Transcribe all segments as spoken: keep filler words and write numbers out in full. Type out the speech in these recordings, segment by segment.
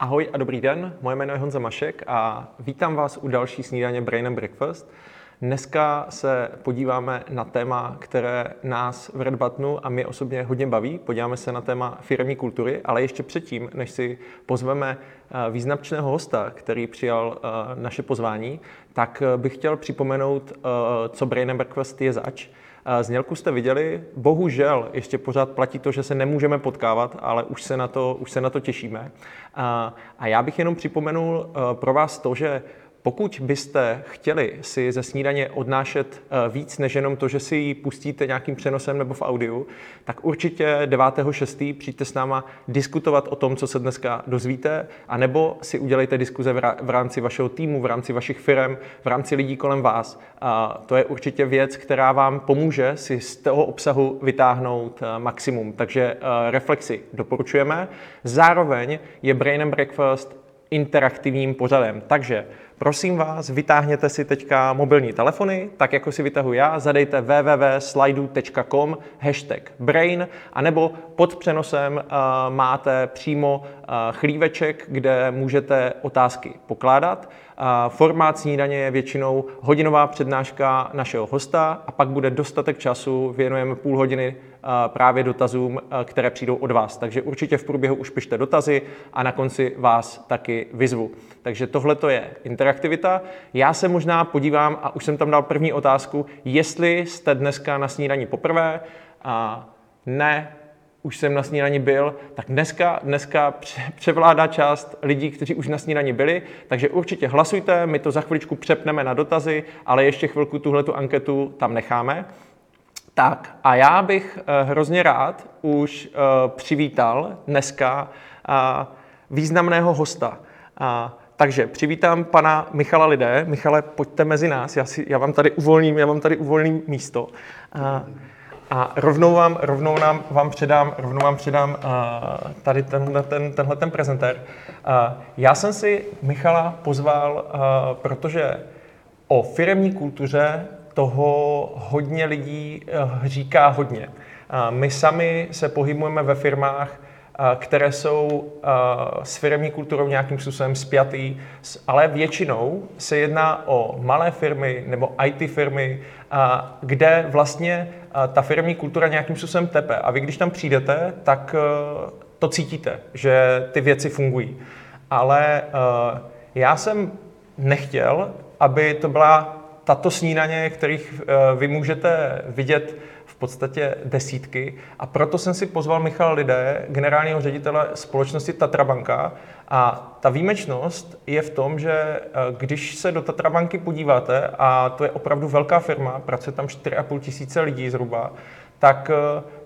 Ahoj a dobrý den, moje jméno je Honza Mašek a vítám vás u další snídaně Brain and Breakfast. Dneska se podíváme na téma, které nás v Red Buttonu a mě osobně hodně baví. Podíváme se na téma firemní kultury, ale ještě předtím, než si pozveme význačného hosta, který přijal naše pozvání, tak bych chtěl připomenout, co Brain and Breakfast je zač. Znělku jste viděli, bohužel ještě pořád platí to, že se nemůžeme potkávat, ale už se na to, už se na to těšíme. A já bych jenom připomenul pro vás to, že pokud byste chtěli si ze snídaně odnášet víc, než jenom to, že si ji pustíte nějakým přenosem nebo v audiu, tak určitě devátého šestého přijďte s náma diskutovat o tom, co se dneska dozvíte, anebo si udělejte diskuze v rámci vašeho týmu, v rámci vašich firem, v rámci lidí kolem vás. A to je určitě věc, která vám pomůže si z toho obsahu vytáhnout maximum. Takže reflexi doporučujeme. Zároveň je Brain and Breakfast interaktivním pořadem. Takže prosím vás, vytáhněte si teďka mobilní telefony, tak jako si vytahuji já, zadejte w w w tečka slidu tečka com hashtag brain, anebo pod přenosem uh, máte přímo uh, chlíveček, kde můžete otázky pokládat. Uh, formát snídaně je většinou hodinová přednáška našeho hosta a pak bude dostatek času, věnujeme půl hodiny uh, právě dotazům, uh, které přijdou od vás. Takže určitě v průběhu už pište dotazy a na konci vás taky vyzvu. Takže tohleto je interaktivní aktivita. Já se možná podívám a už jsem tam dal první otázku, jestli jste dneska na snídani poprvé a ne, už jsem na snídani byl, tak dneska, dneska převládá část lidí, kteří už na snídani byli, takže určitě hlasujte, my to za chviličku přepneme na dotazy, ale ještě chvilku tuhletu anketu tam necháme. Tak a já bych hrozně rád už přivítal dneska významného hosta. Takže přivítám pana Michala Liďáka. Michale, pojďte mezi nás, já, si, já, vám, tady uvolním, já vám tady uvolním místo. A, a rovnou, vám, rovnou nám, vám předám, rovnou vám předám uh, tady tenhle, ten, tenhle ten prezentér. Uh, já jsem si Michala pozval, uh, protože o firemní kultuře toho hodně lidí uh, říká hodně. Uh, my sami se pohybujeme ve firmách, které jsou s firemní kulturou nějakým způsobem spjatý, ale většinou se jedná o malé firmy nebo í té firmy, kde vlastně ta firemní kultura nějakým způsobem tepe. A vy, když tam přijdete, tak to cítíte, že ty věci fungují. Ale já jsem nechtěl, aby to byla tato snídaně, kterých vy můžete vidět v podstatě desítky. A proto jsem si pozval Michala Liďáka, generálního ředitele společnosti Tatra banka. A ta výjimečnost je v tom, že když se do Tatra banky podíváte, a to je opravdu velká firma, pracuje tam čtyři a půl tisíce lidí zhruba, tak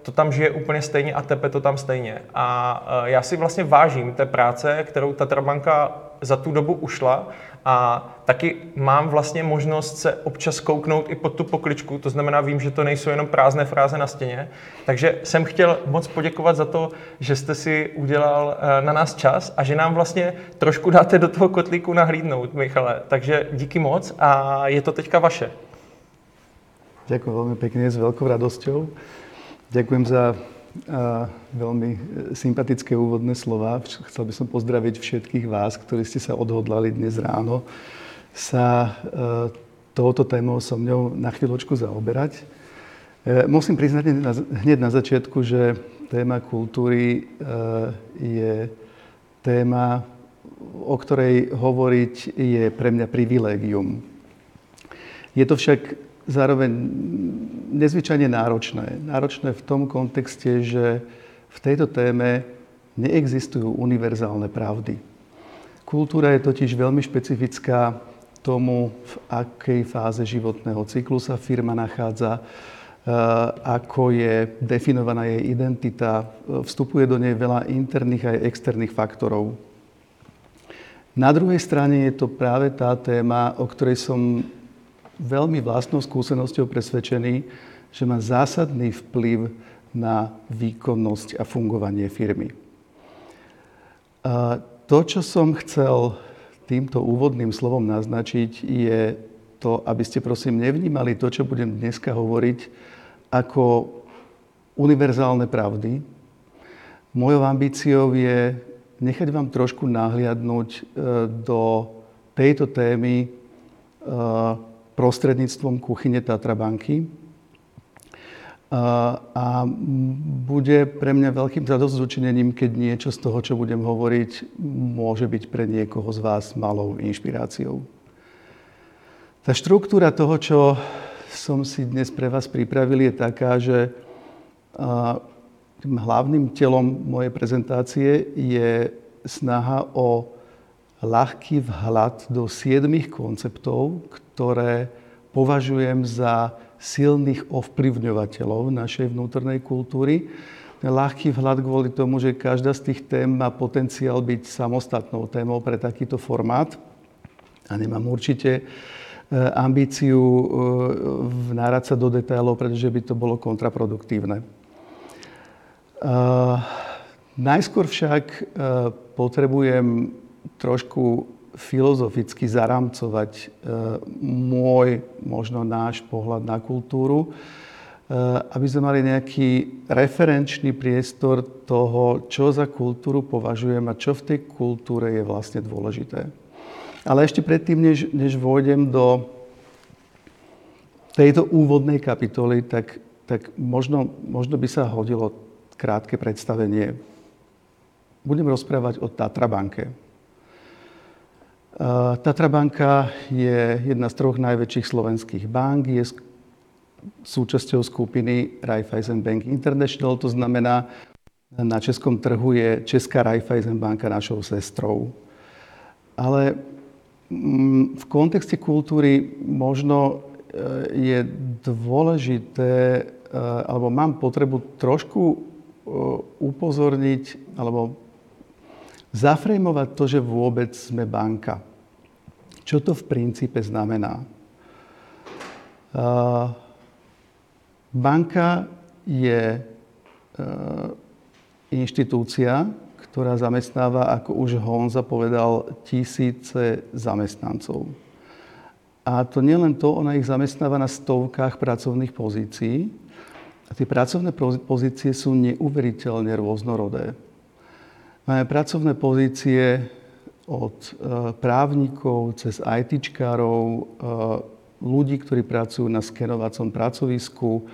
to tam žije úplně stejně a tepe to tam stejně. A já si vlastně vážím té práce, kterou Tatra banka za tu dobu ušla, a taky mám vlastně možnost se občas kouknout i pod tu pokličku, to znamená, vím, že to nejsou jenom prázdné fráze na stěně, takže jsem chtěl moc poděkovat za to, že jste si udělal na nás čas a že nám vlastně trošku dáte do toho kotlíku nahlídnout, Michale, takže díky moc a je to teďka vaše. Děkuji velmi pěkně, s velkou radosťou. Děkuji za a veľmi sympatické úvodné slova. Chcel by som pozdraviť všetkých vás, ktorí ste sa odhodlali dnes ráno sa touto témou so mňou na chvíľočku zaoberať. Musím priznať hneď na začiatku, že téma kultúry je téma, o ktorej hovoriť je pre mňa privilégium. Je to však zároveň nezvyčajne náročné. Náročné v tom kontexte, že v tejto téme neexistujú univerzálne pravdy. Kultúra je totiž veľmi špecifická tomu, v akej fáze životného cyklu sa firma nachádza, ako je definovaná jej identita, vstupuje do nej veľa interných aj externých faktorov. Na druhej strane je to práve tá téma, o ktorej som veľmi vlastnou skúsenosťou presvedčený, že má zásadný vplyv na výkonnosť a fungovanie firmy. A to, čo som chcel týmto úvodným slovom naznačiť, je to, aby ste prosím nevnímali to, čo budem dneska hovoriť, ako univerzálne pravdy. Mojou ambíciou je nechať vám trošku nahliadnúť do tejto témy prostredníctvom kuchyne Tatra banky. A bude pre mňa veľkým zadozučinením, keď niečo z toho, čo budem hovoriť, môže byť pre niekoho z vás malou inšpiráciou. Tá štruktúra toho, čo som si dnes pre vás pripravil, je taká, že tým hlavným telom mojej prezentácie je snaha o ľahký vhľad do siedmich konceptov, ktoré považujem za silných ovplyvňovateľov našej vnútornej kultúry. Ten ľahký vhľad kvôli tomu, že každá z tých tém má potenciál byť samostatnou témou pre takýto formát. A nemám určite ambíciu vnárať sa do detailov, pretože by to bolo kontraproduktívne. Najskôr však potrebujem trošku filozoficky zaramcovať môj, možno náš pohľad na kultúru, aby sme mali nejaký referenčný priestor toho, čo za kultúru považujem a čo v tej kultúre je vlastne dôležité. Ale ešte predtým, než, než vôjdem do tejto úvodnej kapitoly, tak, tak možno, možno by sa hodilo krátke predstavenie. Budem rozprávať o Tatra banke. Tatra banka je jedna z troch najväčších slovenských bank, je súčasťou skupiny Raiffeisen Bank International, to znamená, na českom trhu je Česká Raiffeisen banka našou sestrou. Ale v kontexte kultúry možno je dôležité, alebo mám potrebu trošku upozorniť, alebo zafrejmovať to, že vôbec sme banka. Čo to v princípe znamená? Uh, banka je uh, inštitúcia, ktorá zamestnáva, ako už Honza povedal, tisíce zamestnancov. A to nie len to, ona ich zamestnáva na stovkách pracovných pozícií. A tie pracovné pozície sú neuveriteľne rôznorodé. Máme pracovné pozície od právnikov, cez í téčkárov, ľudí, ktorí pracujú na skenovacom pracovisku,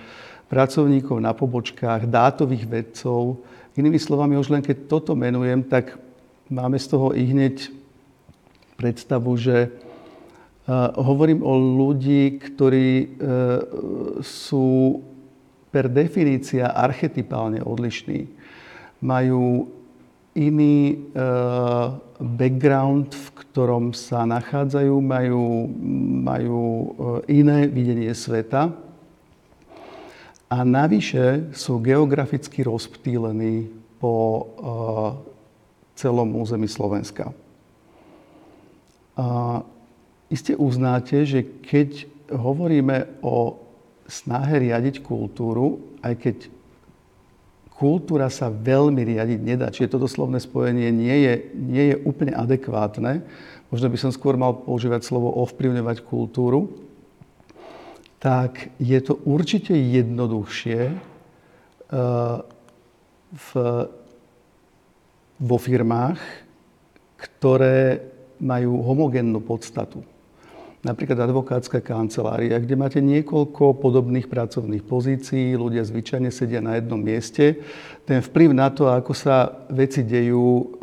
pracovníkov na pobočkách, dátových vedcov. Inými slovami, už len keď toto menujem, tak máme z toho ihneď predstavu, že hovorím o ľudí, ktorí sú per definícia archetypálne odlišní. Majú iný background, v ktorom sa nachádzajú, majú, majú iné videnie sveta a navyše sú geograficky rozptýlení po celom území Slovenska. A iste uznáte, že keď hovoríme o snahe riadiť kultúru, aj keď kultúra sa veľmi riadiť nedá. Čiže toto slovné spojenie nie je, nie je úplne adekvátne. Možno by som skôr mal používať slovo ovplyvňovať kultúru. Tak je to určite jednoduchšie v, vo firmách, ktoré majú homogénnu podstatu. Napríklad advokátska kancelária, kde máte niekoľko podobných pracovných pozícií, ľudia zvyčajne sedia na jednom mieste. Ten vplyv na to, ako sa veci dejú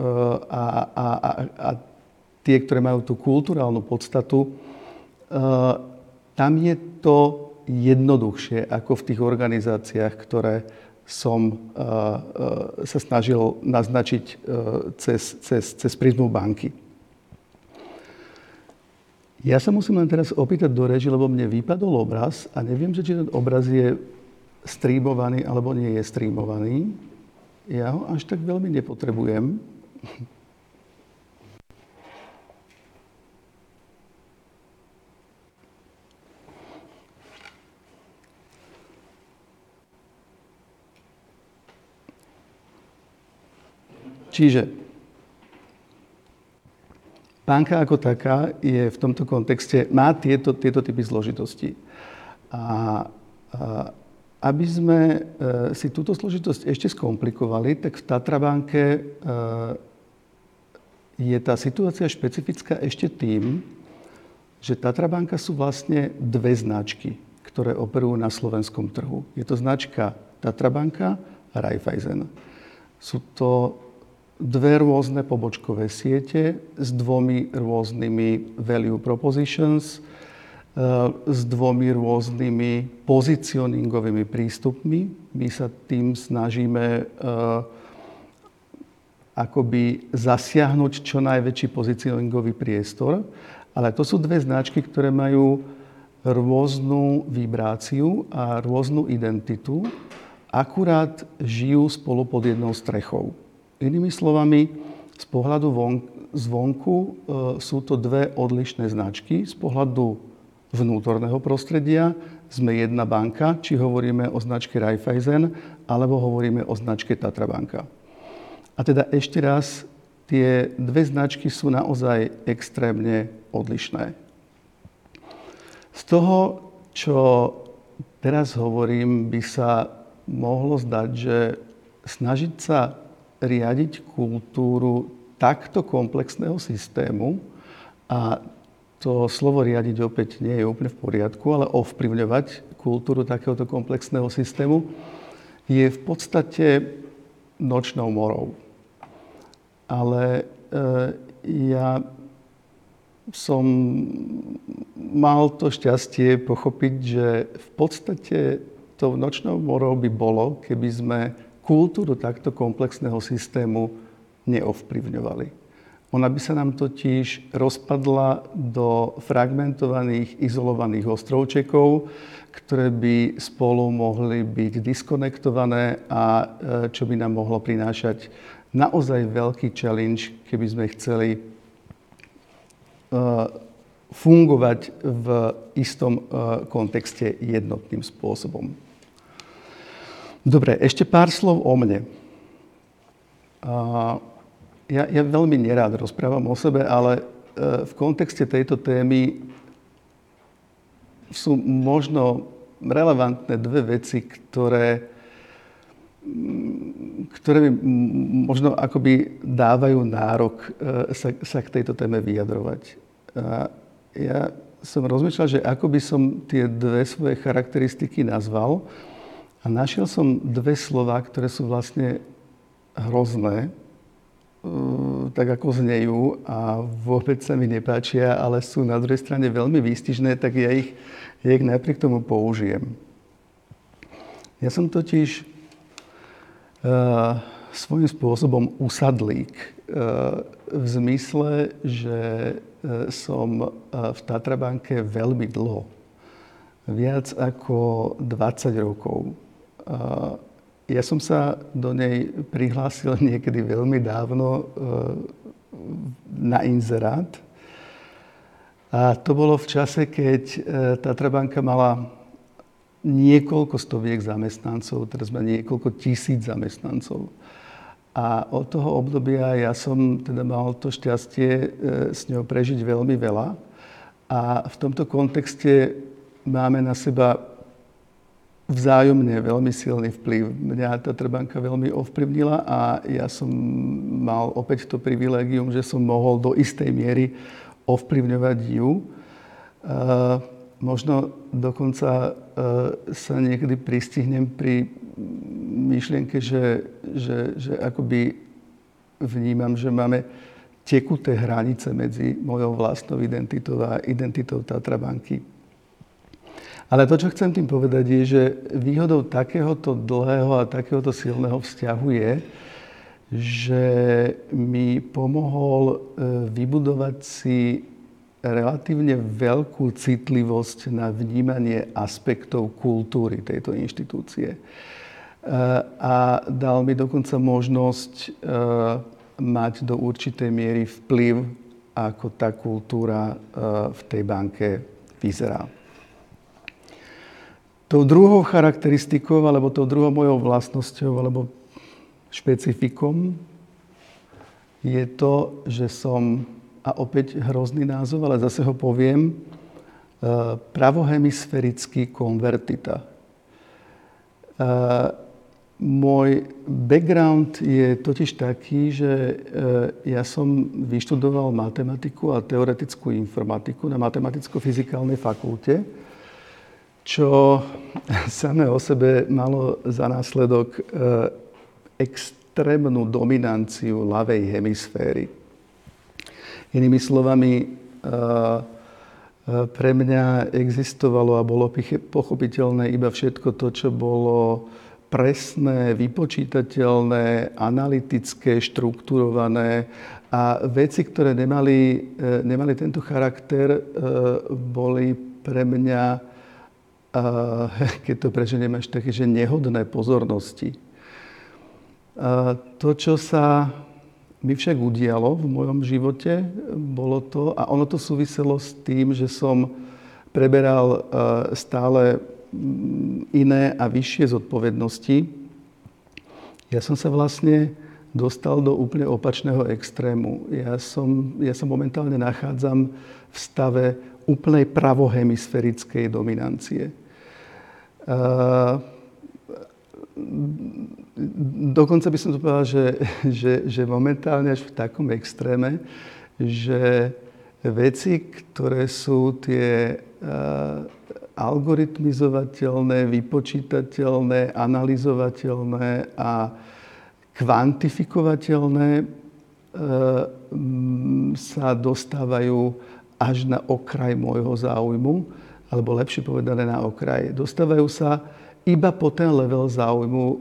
a, a, a, a tie, ktoré majú tú kulturálnu podstatu, tam je to jednoduchšie ako v tých organizáciách, ktoré som sa snažil naznačiť cez, cez, cez prizmu banky. Ja sa musím len teraz opýtať do režie, lebo mne vypadol obraz a neviem, že či ten obraz je streamovaný alebo nie je streamovaný. Ja ho až tak veľmi nepotrebujem. Čiže banka ako taká je v tomto kontexte, má tieto, tieto typy zložitosti. A, a aby sme e, si túto zložitosť ešte skomplikovali, tak v Tatra banke e, je tá situácia špecifická ešte tým, že Tatra banka sú vlastne dve značky, ktoré operujú na slovenskom trhu. Je to značka Tatra banka a Raiffeisen. Sú to dve rôzne pobočkové siete s dvomi rôznymi value propositions, s dvomi rôznymi pozicioningovými prístupmi. My sa tým snažíme akoby zasiahnuť čo najväčší pozicioningový priestor, ale to sú dve značky, ktoré majú rôznu vibráciu a rôznu identitu, akurát žijú spolu pod jednou strechou. Inými slovami, z pohľadu zvonku sú to dve odlišné značky. Z pohľadu vnútorného prostredia sme jedna banka, či hovoríme o značke Raiffeisen, alebo hovoríme o značke Tatra banka. A teda ešte raz, tie dve značky sú naozaj extrémne odlišné. Z toho, čo teraz hovorím, by sa mohlo zdať, že snažiť sa riadiť kultúru takto komplexného systému, a to slovo riadiť opäť nie je úplne v poriadku, ale ovplyvňovať kultúru takéhoto komplexného systému je v podstate nočnou morou. Ale e, ja som mal to šťastie pochopiť, že v podstate tou nočnou morou by bolo, keby sme kultúru takto komplexného systému neovplyvňovali. Ona by sa nám totiž rozpadla do fragmentovaných, izolovaných ostrovčekov, ktoré by spolu mohli byť diskonektované a čo by nám mohlo prinášať naozaj veľký challenge, keby sme chceli fungovať v istom kontexte jednotným spôsobom. Dobre, ešte pár slov o mne. Ja, ja veľmi nerád rozprávam o sebe, ale v kontexte tejto témy sú možno relevantné dve veci, ktoré, ktoré mi možno akoby dávajú nárok sa, sa k tejto téme vyjadrovať. Ja som rozmýšľal, že ako by som tie dve svoje charakteristiky nazval, a našiel som dve slová, ktoré sú vlastne hrozné, tak ako znejú a vôbec sa mi nepáčia, ale sú na druhej strane veľmi výstižné, tak ja ich, ja ich napriek tomu použijem. Ja som totiž uh, svojím spôsobom usadlík uh, v zmysle, že uh, som uh, v Tatra banke veľmi dlho. Viac ako dvadsať rokov. Ja som sa do nej prihlásil niekedy veľmi dávno na inzerát. A to bolo v čase, keď Tatra banka mala niekoľko stoviek zamestnancov, teraz má niekoľko tisíc zamestnancov. A od toho obdobia ja som teda mal to šťastie s ňou prežiť veľmi veľa. A v tomto kontexte máme na seba vzájomne veľmi silný vplyv. Mňa Tatra banka veľmi ovplyvnila a ja som mal opäť to privilégium, že som mohol do istej miery ovplyvňovať ju. Uh, možno dokonca uh, sa niekedy pristihnem pri myšlienke, že, že, že akoby vnímam, že máme tekuté hranice medzi mojou vlastnou identitou a identitou Tatra banky. Ale to, čo chcem tým povedať, je, že výhodou takéhoto dlhého a takéhoto silného vzťahu je, že mi pomohol vybudovať si relatívne veľkú citlivosť na vnímanie aspektov kultúry tejto inštitúcie. A dal mi dokonca možnosť mať do určitej miery vplyv, ako tá kultúra v tej banke vyzerá. Tou druhou charakteristikou, alebo tou druhou mojou vlastnosťou, alebo špecifikom je to, že som, a opäť hrozný názov, ale zase ho poviem, pravohemisferický konvertita. Môj background je totiž taký, že ja som vyštudoval matematiku a teoretickú informatiku na matematicko-fyzikálnej fakulte, čo samé o sebe malo za následok extrémnu dominanciu ľavej hemisféry. Inými slovami, pre mňa existovalo a bolo pochopiteľné iba všetko to, čo bolo presné, vypočítateľné, analytické, štrukturované a veci, ktoré nemali, nemali tento charakter, boli pre mňa, keď to preženiem až také, že nehodné pozornosti. To, čo sa mi však udialo v mojom živote, bolo to, a ono to súviselo s tým, že som preberal stále iné a vyššie zodpovednosti. Ja som sa vlastne dostal do úplne opačného extrému. Ja, som, ja sa momentálne nachádzam v stave úplnej pravohemisferickej dominancie. Dokonca by som to povedal, že, že, že momentálne až v takom extréme, že veci, ktoré sú tie algoritmizovateľné, vypočítateľné, analyzovateľné a kvantifikovateľné e, sa dostávajú až na okraj môjho záujmu, alebo lepšie povedané na okraj. Dostávajú sa iba po ten level záujmu e,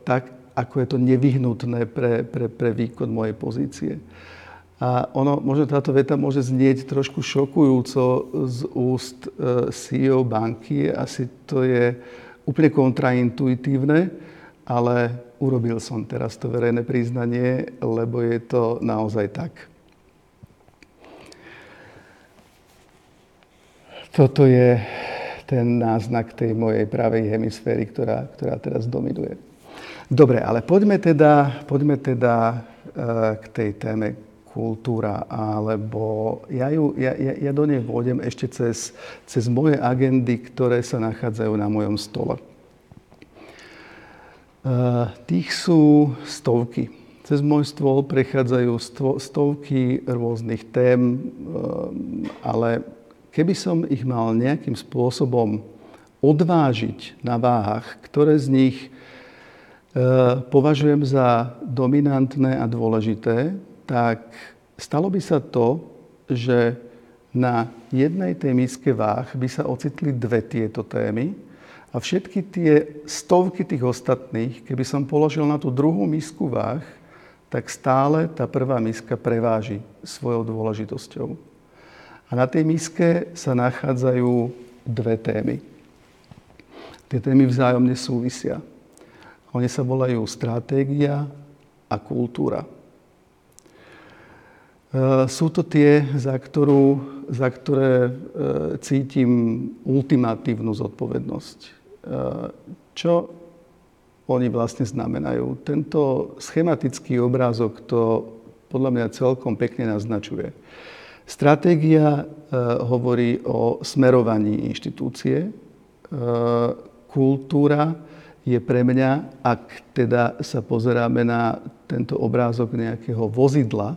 tak, ako je to nevyhnutné pre, pre, pre výkon mojej pozície. A ono, možno táto veta môže znieť trošku šokujúco z úst C E O banky. Asi to je úplne kontraintuitívne, ale urobil som teraz to verejné priznanie, lebo je to naozaj tak. Toto je ten náznak tej mojej pravej hemisféry, ktorá, ktorá teraz dominuje. Dobre, ale poďme teda, poďme teda k tej téme kultúra, alebo ja, ju, ja, ja, ja do nej vôjdem ešte cez, cez moje agendy, ktoré sa nachádzajú na mojom stole. Uh, tých sú stovky. Cez môj stôl prechádzajú stvo, stovky rôznych tém, uh, ale keby som ich mal nejakým spôsobom odvážiť na váhach, ktoré z nich uh, považujem za dominantné a dôležité, tak stalo by sa to, že na jednej tej miske váh by sa ocitli dve tieto témy a všetky tie stovky tých ostatných, keby som položil na tú druhú misku váh, tak stále tá prvá miska preváži svojou dôležitosťou. A na tej miske sa nachádzajú dve témy. Tie témy vzájomne súvisia. Oni sa volajú stratégia a kultúra. Sú to tie, za, ktorú, za ktoré cítim ultimatívnu zodpovednosť. Čo oni vlastne znamenajú? Tento schematický obrázok to podľa mňa celkom pekne naznačuje. Stratégia hovorí o smerovaní inštitúcie. Kultúra je pre mňa, ak teda sa pozeráme na tento obrázok nejakého vozidla,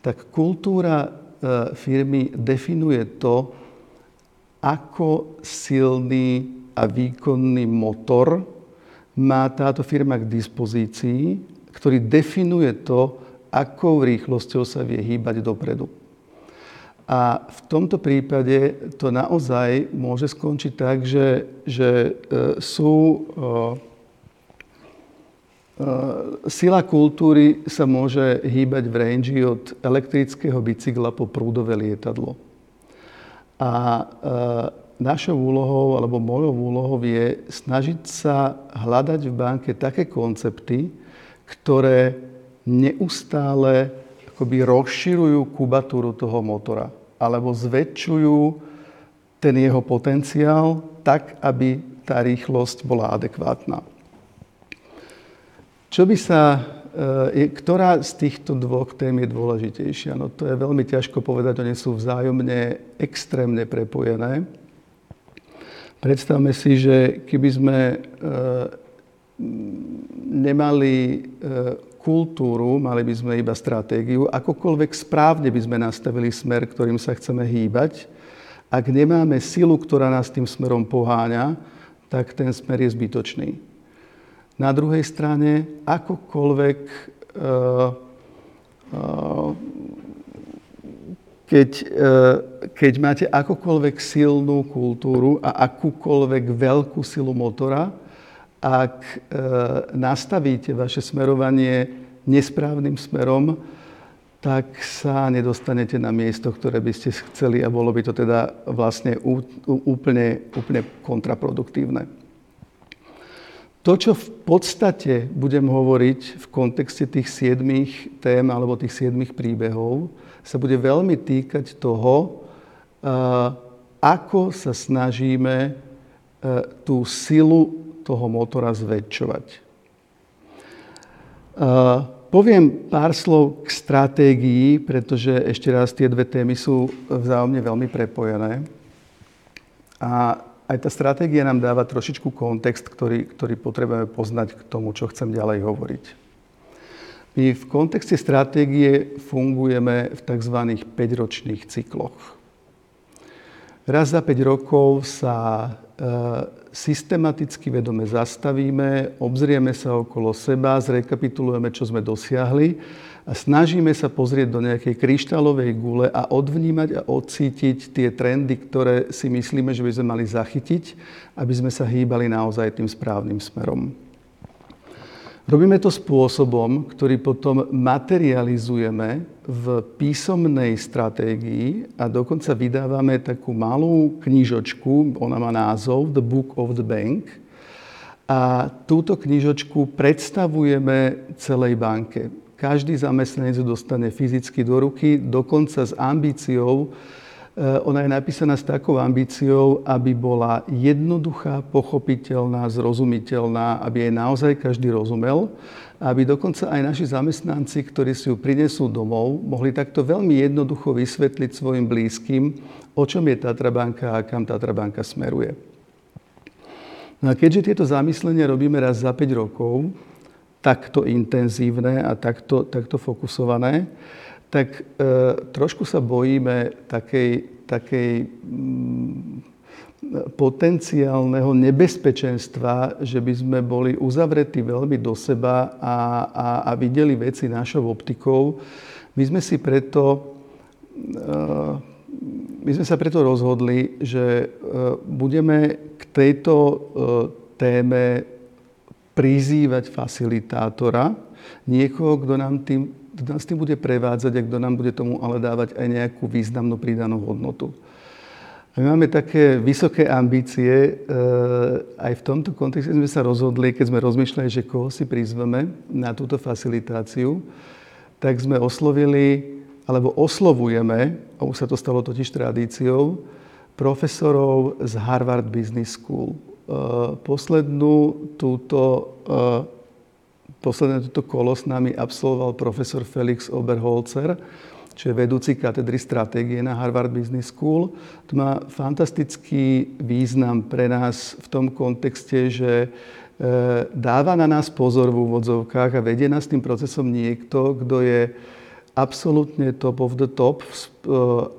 tak kultúra firmy definuje to, ako silný a výkonný motor má táto firma k dispozícii, ktorý definuje to, akou rýchlosťou sa vie hýbať dopredu. A v tomto prípade to naozaj môže skončiť tak, že, že sú... Sila kultúry sa môže hýbať v range od elektrického bicykla po prúdové lietadlo. A našou úlohou, alebo mojou úlohou je snažiť sa hľadať v banke také koncepty, ktoré neustále akoby rozširujú kubatúru toho motora, alebo zväčšujú ten jeho potenciál tak, aby tá rýchlosť bola adekvátna. Čo by sa ktorá z týchto dvoch tém je dôležitejšia? No to je veľmi ťažko povedať, oni sú vzájomne extrémne prepojené. Predstavme si, že keby sme nemali kultúru, mali by sme iba stratégiu, akokoľvek správne by sme nastavili smer, ktorým sa chceme hýbať, ak nemáme silu, ktorá nás tým smerom poháňa, tak ten smer je zbytočný. Na druhej strane, akokoľvek, keď, keď máte akokoľvek silnú kultúru a akúkoľvek veľkú silu motora, ak nastavíte vaše smerovanie nesprávnym smerom, tak sa nedostanete na miesto, ktoré by ste chceli a bolo by to teda vlastne úplne, úplne kontraproduktívne. To, čo v podstate budem hovoriť v kontexte tých siedmých tém alebo tých siedmých príbehov, sa bude veľmi týkať toho, ako sa snažíme tú silu toho motora zväčšovať. Poviem pár slov k stratégii, pretože ešte raz tie dve témy sú vzájomne veľmi prepojené. A aj tá stratégia nám dáva trošičku kontext, ktorý, ktorý potrebujeme poznať k tomu, čo chcem ďalej hovoriť. My v kontexte stratégie fungujeme v tzv. päťročných cykloch. Raz za päť rokov sa e, systematicky vedome zastavíme, obzrieme sa okolo seba, zrekapitulujeme, čo sme dosiahli a snažíme sa pozrieť do nejakej kryštálovej gule a odvnímať a odcítiť tie trendy, ktoré si myslíme, že by sme mali zachytiť, aby sme sa hýbali naozaj tým správnym smerom. Robíme to spôsobom, ktorý potom materializujeme v písomnej stratégii a dokonca vydávame takú malú knižočku, ona má názov The Book of the Bank, a túto knižočku predstavujeme celej banke. Každý zamestnanec dostane fyzicky do ruky, dokonca s ambíciou. Ona je napísaná s takou ambíciou, aby bola jednoduchá, pochopiteľná, zrozumiteľná, aby jej naozaj každý rozumel, aby dokonca aj naši zamestnanci, ktorí si ju prinesú domov, mohli takto veľmi jednoducho vysvetliť svojim blízkym, o čom je Tatra banka a kam Tatra banka smeruje. No a keďže tieto zamyslenia robíme raz za päť rokov, takto intenzívne a takto, takto fokusované, tak e, trošku sa bojíme takej, takej m, potenciálneho nebezpečenstva, že by sme boli uzavretí veľmi do seba a, a, a videli veci našou optikou. My sme si preto, e, my sme sa preto rozhodli, že e, budeme k tejto e, téme prizývať facilitátora, niekoho, kto nám tým kto nás tým bude prevádzať a kto nám bude tomu ale dávať aj nejakú významnú pridanú hodnotu. A my máme také vysoké ambície. Aj v tomto kontexte sme sa rozhodli, keď sme rozmýšľali, že koho si prizveme na túto facilitáciu, tak sme oslovili, alebo oslovujeme, a už sa to stalo totiž tradíciou, profesorov z Harvard Business School. Poslednú túto Posledné toto kolo s nami absolvoval profesor Felix Oberholzer, čo je vedúci katedry stratégie na Harvard Business School. To má fantastický význam pre nás v tom kontexte, že dáva na nás pozor v úvodzovkách a vedie nás tým procesom niekto, kto je absolútne top of the top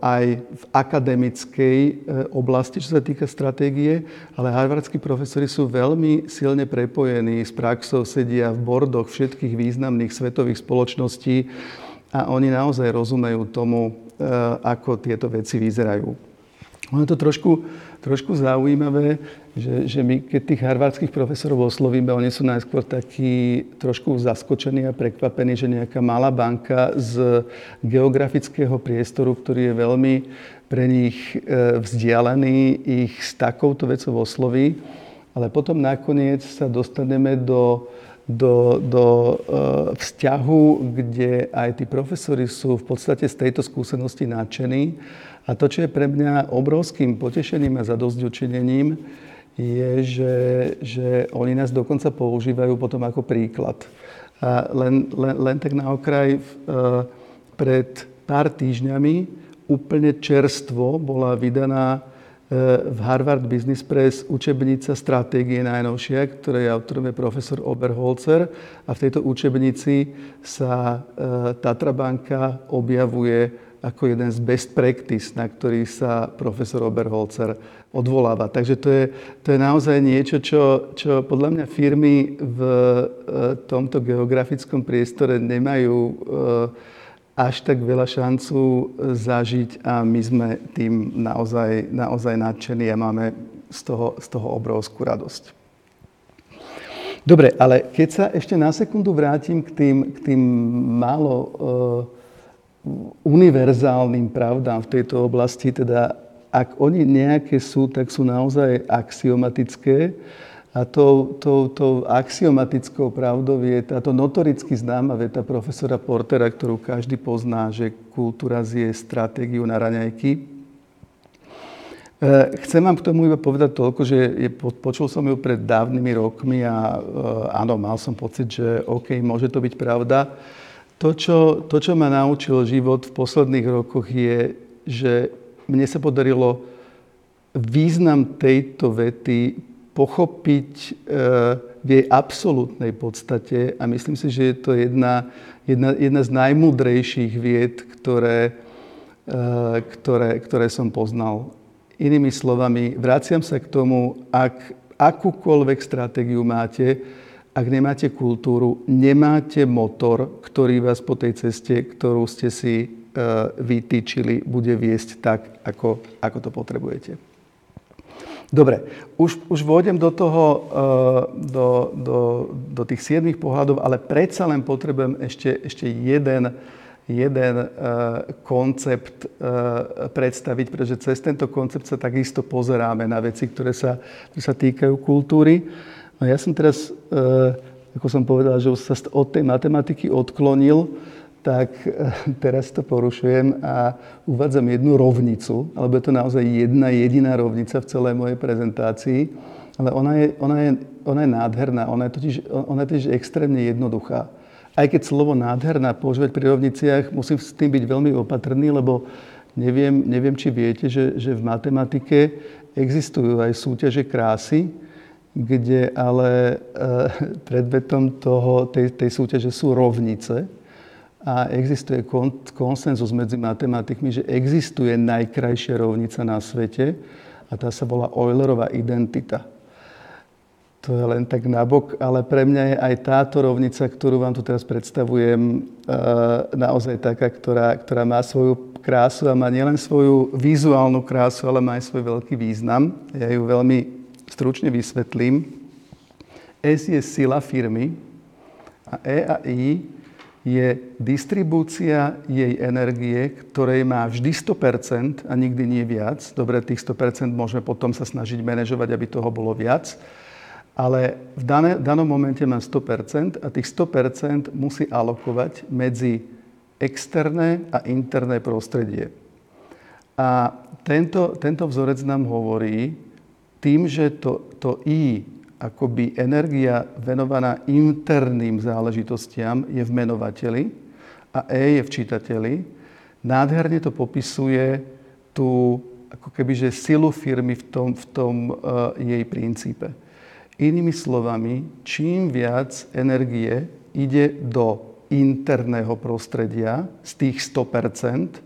aj v akademickej oblasti, čo sa týka stratégie, ale harvardskí profesori sú veľmi silne prepojení s praxou, sedia v bordoch všetkých významných svetových spoločností a oni naozaj rozumejú tomu, ako tieto veci vyzerajú. Ono je to trošku, trošku zaujímavé, že, že my, keď tých harvardských profesorov oslovíme, oni sú najskôr takí trošku zaskočení a prekvapení, že nejaká malá banka z geografického priestoru, ktorý je veľmi pre nich vzdialený, ich s takouto vecou osloví. Ale potom nakoniec sa dostaneme do, do, do vzťahu, kde aj tí profesori sú v podstate z tejto skúsenosti nadšení. A to, čo je pre mňa obrovským potešením a zadosťučinením, je, že, že oni nás dokonca používajú potom ako príklad. A len, len, len tak na okraj, pred pár týždňami úplne čerstvo bola vydaná v Harvard Business Press učebnica stratégie najnovšia, ktorej autorom je profesor Oberholzer. A v tejto učebnici sa Tatra banka objavuje ako jeden z best practice, na ktorý sa profesor Oberholzer odvoláva. Takže to je, to je naozaj niečo, čo, čo podľa mňa firmy v tomto geografickom priestore nemajú až tak veľa šancu zažiť a my sme tým naozaj, naozaj nadšení a máme z toho, z toho obrovskú radosť. Dobre, ale keď sa ešte na sekundu vrátim k tým, k tým málo uh, univerzálnym pravdám v tejto oblasti, teda ak oni nejaké sú, tak sú naozaj axiomatické. A tou, tou, tou axiomatickou pravdou je táto notoricky známa veta profesora Portera, ktorú každý pozná, že kultúra zje stratégiu na raňajky. Chcem vám k tomu iba povedať toľko, že je, počul som ju pred dávnymi rokmi a áno, mal som pocit, že OK, môže to byť pravda. To, čo, to, čo ma naučil život v posledných rokoch je, že mne sa podarilo význam tejto vety pochopiť v jej absolútnej podstate a myslím si, že je to jedna, jedna, jedna z najmúdrejších vied, ktoré, ktoré, ktoré som poznal. Inými slovami, vraciam sa k tomu, ak akúkoľvek stratégiu máte, ak nemáte kultúru, nemáte motor, ktorý vás po tej ceste, ktorú ste si vytýčili, bude viesť tak, ako, ako to potrebujete. Dobre, už, už vôjdem do toho, do, do, do tých siedmých pohľadov, ale predsa len potrebujem ešte, ešte jeden, jeden koncept predstaviť, pretože cez tento koncept sa takisto pozeráme na veci, ktoré sa, ktoré sa týkajú kultúry. No ja som teraz, ako som povedal, že už sa od tej matematiky odklonil, tak teraz to porušujem a uvádzam jednu rovnicu, alebo je to naozaj jedna jediná rovnica v celej mojej prezentácii, ale ona je, ona je, ona je nádherná, ona je totiž, ona je totiž extrémne jednoduchá. Aj keď slovo nádherná používať pri rovniciach, musím s tým byť veľmi opatrný, lebo neviem, neviem či viete, že, že v matematike existujú aj súťaže krásy, kde ale e, predmetom toho, tej, tej súťaže sú rovnice. A existuje konsenzus medzi matematikmi, že existuje najkrajšia rovnica na svete a tá sa volá Eulerova identita. To je len tak nabok, ale pre mňa je aj táto rovnica, ktorú vám tu teraz predstavujem, naozaj taká, ktorá, ktorá má svoju krásu a má nielen svoju vizuálnu krásu, ale má aj svoj veľký význam. Ja ju veľmi stručne vysvetlím. S je sila firmy a E a I je distribúcia jej energie, ktorej má vždy sto percent a nikdy nie viac. Dobre, tých sto percent môžeme potom sa snažiť manažovať, aby toho bolo viac. Ale v dané, danom momente má sto percent a tých sto percent musí alokovať medzi externé a interné prostredie. A tento, tento vzorec nám hovorí tým, že to, to I akoby energia venovaná interným záležitostiam je v menovateli a E je v čitateli. Nádherne to popisuje tú ako kebyže silu firmy v tom, v tom uh, jej princípe. Inými slovami, čím viac energie ide do interného prostredia z tých sto percent,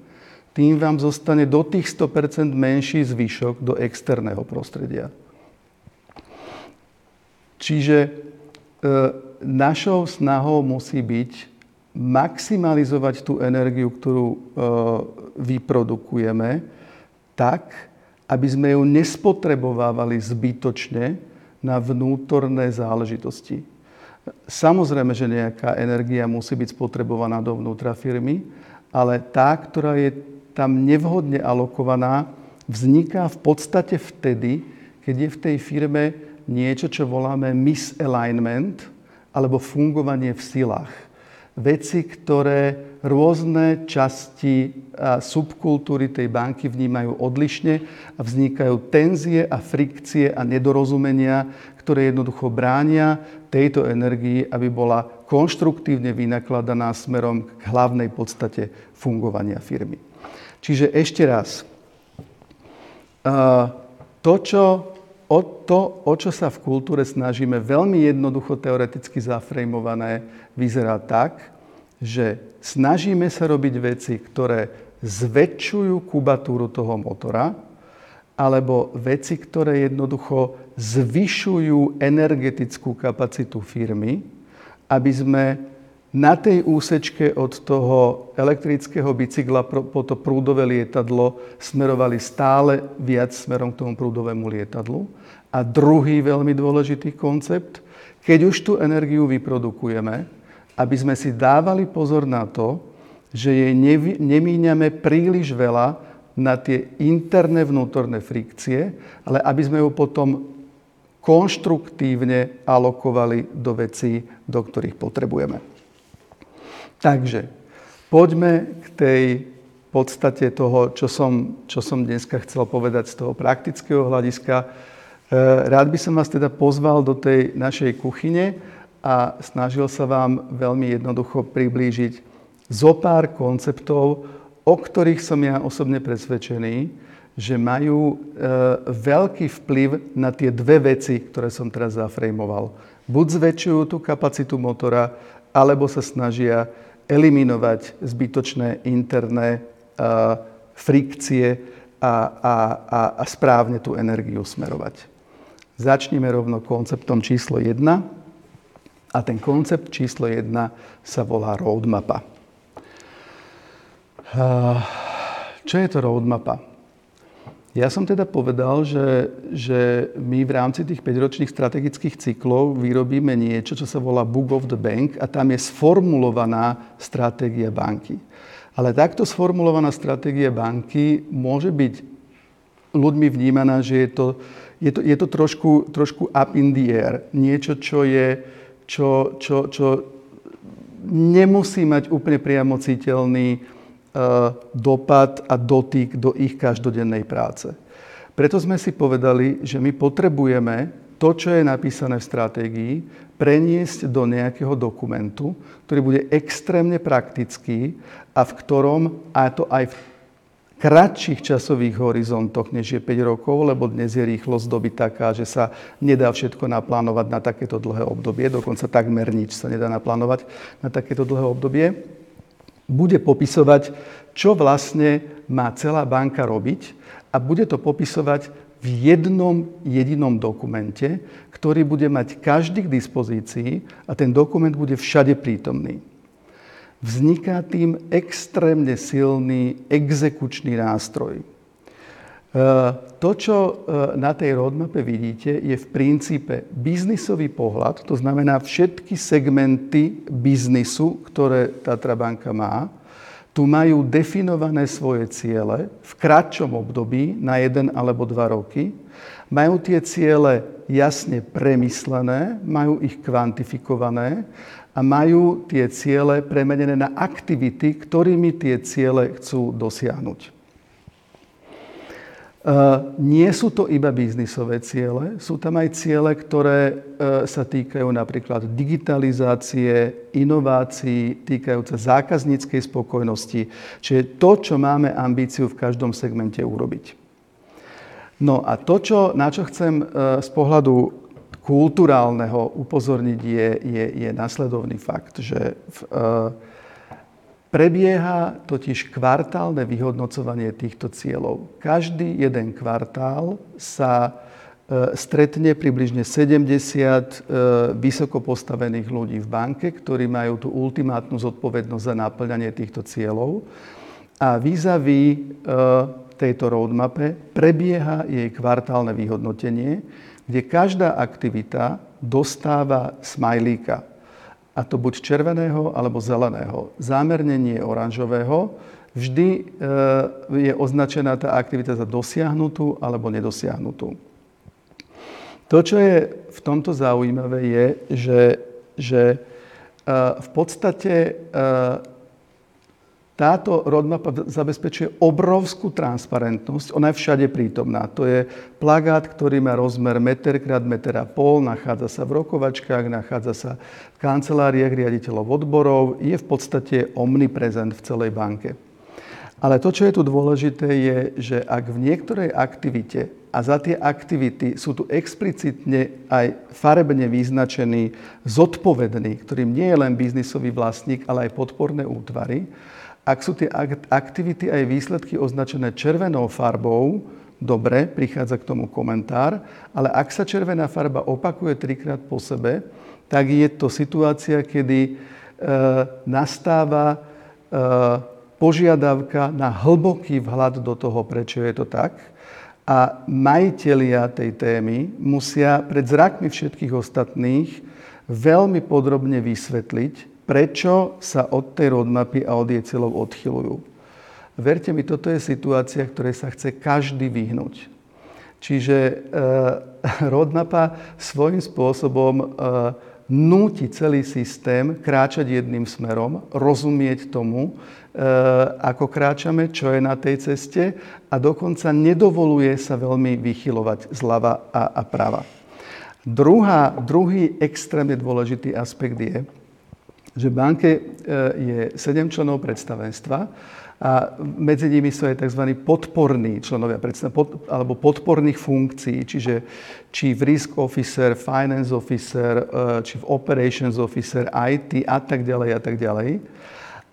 tým vám zostane do tých sto percent menší zvyšok do externého prostredia. Čiže e, našou snahou musí byť maximalizovať tú energiu, ktorú e, vyprodukujeme, tak, aby sme ju nespotrebovávali zbytočne na vnútorné záležitosti. Samozrejme, že nejaká energia musí byť spotrebovaná dovnútra firmy, ale tá, ktorá je tam nevhodne alokovaná, vzniká v podstate vtedy, keď je v tej firme niečo, čo voláme misalignment, alebo fungovanie v silách. Veci, ktoré rôzne časti subkultúry tej banky vnímajú odlišne a vznikajú tenzie a frikcie a nedorozumenia, ktoré jednoducho bránia tejto energii, aby bola konštruktívne vynakladaná smerom k hlavnej podstate fungovania firmy. Čiže ešte raz, to, čo O to, o čo sa v kultúre snažíme, veľmi jednoducho teoreticky zafrejmované, vyzerá tak, že snažíme sa robiť veci, ktoré zväčšujú kubatúru toho motora, alebo veci, ktoré jednoducho zvyšujú energetickú kapacitu firmy, aby sme na tej úsečke od toho elektrického bicykla po to prúdové lietadlo smerovali stále viac smerom k tomu prúdovému lietadlu. A druhý veľmi dôležitý koncept, keď už tú energiu vyprodukujeme, aby sme si dávali pozor na to, že jej nemíňame príliš veľa na tie interné vnútorné frikcie, ale aby sme ju potom konštruktívne alokovali do vecí, do ktorých potrebujeme. Takže poďme k tej podstate toho, čo som, čo som dneska chcel povedať z toho praktického hľadiska. Rád by som vás teda pozval do tej našej kuchyne a snažil sa vám veľmi jednoducho priblížiť zo pár konceptov, o ktorých som ja osobne presvedčený, že majú veľký vplyv na tie dve veci, ktoré som teraz zafrejmoval. Buď zväčšujú tú kapacitu motora, alebo sa snažia eliminovať zbytočné interné uh, frikcie a, a, a, a správne tú energiu smerovať. Začneme rovno konceptom číslo jedna. A ten koncept číslo jedna sa volá roadmapa. Uh, čo je to roadmapa? Ja som teda povedal, že, že my v rámci tých päťročných strategických cyklov vyrobíme niečo, čo sa volá Book of the Bank a tam je sformulovaná stratégia banky. Ale takto sformulovaná stratégia banky môže byť ľuďmi vnímaná, že je to, je to, je to trošku, trošku up in the air. Niečo, čo je, čo, čo, čo nemusí mať úplne priamo citeľný dopad a dotýk do ich každodennej práce. Preto sme si povedali, že my potrebujeme to, čo je napísané v stratégii, preniesť do nejakého dokumentu, ktorý bude extrémne praktický a v ktorom, a to aj v kratších časových horizontoch, než je päť rokov, lebo dnes je rýchlosť doby taká, že sa nedá všetko naplánovať na takéto dlhé obdobie, dokonca takmer nič sa nedá naplánovať na takéto dlhé obdobie, bude popisovať, čo vlastne má celá banka robiť a bude to popisovať v jednom jedinom dokumente, ktorý bude mať každý k dispozícii a ten dokument bude všade prítomný. Vzniká tým extrémne silný exekučný nástroj. To, čo na tej roadmape vidíte, je v princípe biznisový pohľad, to znamená všetky segmenty biznisu, ktoré Tatra banka má, tu majú definované svoje ciele v krátšom období na jeden alebo dva roky, majú tie ciele jasne premyslené, majú ich kvantifikované a majú tie ciele premenené na aktivity, ktorými tie ciele chcú dosiahnuť. Uh, nie sú to iba biznisové ciele, sú tam aj ciele, ktoré uh, sa týkajú napríklad digitalizácie, inovácií, týkajúce zákazníckej spokojnosti, čiže to, čo máme ambíciu v každom segmente urobiť. No a to, čo, na čo chcem uh, z pohľadu kulturálneho upozorniť, je, je, je nasledovný fakt, že v, uh, prebieha totiž kvartálne vyhodnocovanie týchto cieľov. Každý jeden kvartál sa stretne približne sedemdesiat vysoko postavených ľudí v banke, ktorí majú tú ultimátnu zodpovednosť za naplňanie týchto cieľov. A vis-a-vis tejto roadmape prebieha jej kvartálne vyhodnotenie, kde každá aktivita dostáva smajlíka. A to buď červeného, alebo zeleného. Zámerne nie oranžového. Vždy je označená tá aktivita za dosiahnutú alebo nedosiahnutú. To, čo je v tomto zaujímavé, je, že, že v podstate Táto roadmapa zabezpečuje obrovskú transparentnosť, ona je všade prítomná. To je plagát, ktorý má rozmer meter krát meter a pol, nachádza sa v rokovačkách, nachádza sa v kanceláriách riaditeľov odborov, je v podstate omniprezent v celej banke. Ale to, čo je tu dôležité, je, že ak v niektorej aktivite, a za tie aktivity sú tu explicitne aj farebne vyznačení zodpovední, ktorým nie je len biznisový vlastník, ale aj podporné útvary, ak sú tie aktivity aj výsledky označené červenou farbou, dobre, prichádza k tomu komentár, ale ak sa červená farba opakuje trikrát po sebe, tak je to situácia, kedy e, nastáva e, požiadavka na hlboký vhľad do toho, prečo je to tak. A majitelia tej témy musia pred zrakmi všetkých ostatných veľmi podrobne vysvetliť, prečo sa od tej roadmapy a od jej cieľov odchyľujú. Verte mi, toto je situácia, ktorej sa chce každý vyhnúť. Čiže e, roadmapa svojím spôsobom e, núti celý systém kráčať jedným smerom, rozumieť tomu, e, ako kráčame, čo je na tej ceste a dokonca nedovoluje sa veľmi vychyľovať zľava a, a prava. Druhá, druhý extrémne dôležitý aspekt je, že v banke je sedem členov predstavenstva a medzi nimi sú aj tzv. Podporní členovia predstavenstva alebo podporných funkcií, čiže či v risk officer, finance officer, či v operations officer, í té a tak ďalej a tak ďalej.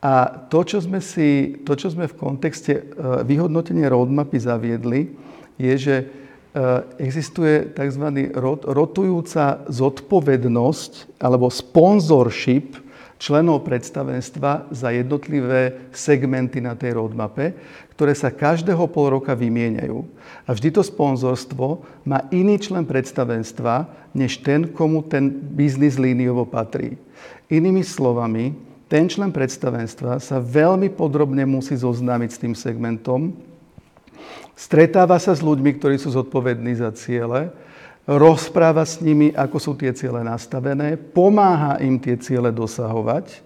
A to, čo sme, si, to, čo sme v kontexte vyhodnotenia roadmapy zaviedli, je, že existuje tzv. Rotujúca zodpovednosť alebo sponsorship členov predstavenstva za jednotlivé segmenty na tej roadmape, ktoré sa každého pol roka vymieňajú. A vždy to sponzorstvo má iný člen predstavenstva, než ten, komu ten biznis líniovo patrí. Inými slovami, ten člen predstavenstva sa veľmi podrobne musí zoznámiť s tým segmentom, stretáva sa s ľuďmi, ktorí sú zodpovední za ciele, rozpráva s nimi, ako sú tie ciele nastavené, pomáha im tie ciele dosahovať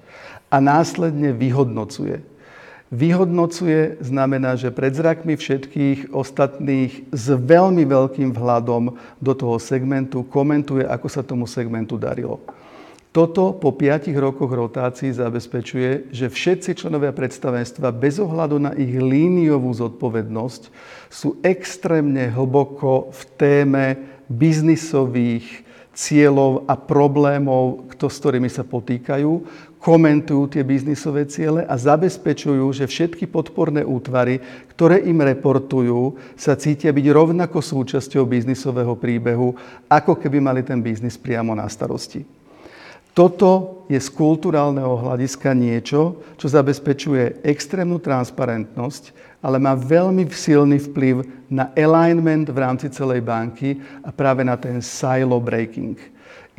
a následne vyhodnocuje. Vyhodnocuje znamená, že pred zrakmi všetkých ostatných s veľmi veľkým vhľadom do toho segmentu komentuje, ako sa tomu segmentu darilo. Toto po piatich rokoch rotácií zabezpečuje, že všetci členovia predstavenstva bez ohľadu na ich líniovú zodpovednosť sú extrémne hlboko v téme biznisových cieľov a problémov, kto, s ktorými sa potýkajú, komentujú tie biznisové ciele a zabezpečujú, že všetky podporné útvary, ktoré im reportujú, sa cítia byť rovnako súčasťou biznisového príbehu, ako keby mali ten biznis priamo na starosti. Toto je z kulturálneho hľadiska niečo, čo zabezpečuje extrémnu transparentnosť, ale má veľmi silný vplyv na alignment v rámci celej banky a práve na ten silo breaking.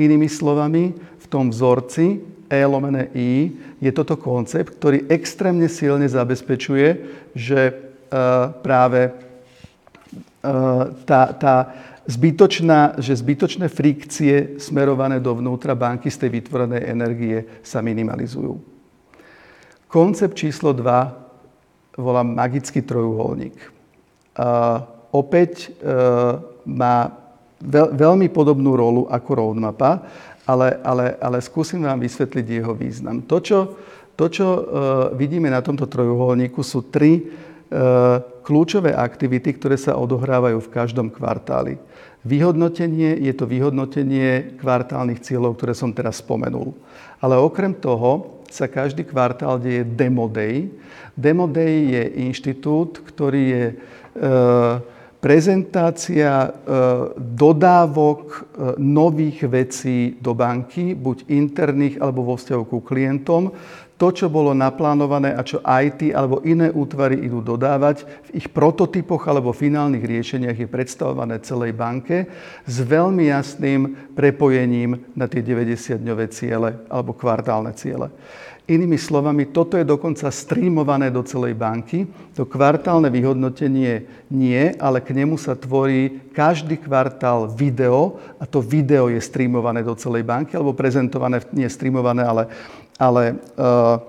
Inými slovami, v tom vzorci E lomené I je toto koncept, ktorý extrémne silne zabezpečuje, že uh, práve uh, tá... tá Zbytočná, že zbytočné frikcie smerované dovnútra banky z tej vytvorenej energie sa minimalizujú. Koncept číslo dva volám magický trojuholník. Uh, opäť uh, má veľ, veľmi podobnú rolu ako roadmapa, ale, ale, ale skúsim vám vysvetliť jeho význam. To, čo, to, čo uh, vidíme na tomto trojuholníku, sú tri uh, kľúčové aktivity, ktoré sa odohrávajú v každom kvartáli. Vyhodnotenie je to vyhodnotenie kvartálnych cieľov, ktoré som teraz spomenul. Ale okrem toho sa každý kvartál deje Demo Day. Demo Day je inštitút, ktorý je e, prezentácia e, dodávok e, nových vecí do banky, buď interných alebo vo vzťahu ku klientom. To, čo bolo naplánované a čo í té alebo iné útvary idú dodávať, v ich prototypoch alebo finálnych riešeniach je predstavované celej banke s veľmi jasným prepojením na tie deväťdesiatdňové ciele alebo kvartálne ciele. Inými slovami, toto je dokonca streamované do celej banky. To kvartálne vyhodnotenie nie, ale k nemu sa tvorí každý kvartál video a to video je streamované do celej banky alebo prezentované, nie streamované, ale ale uh,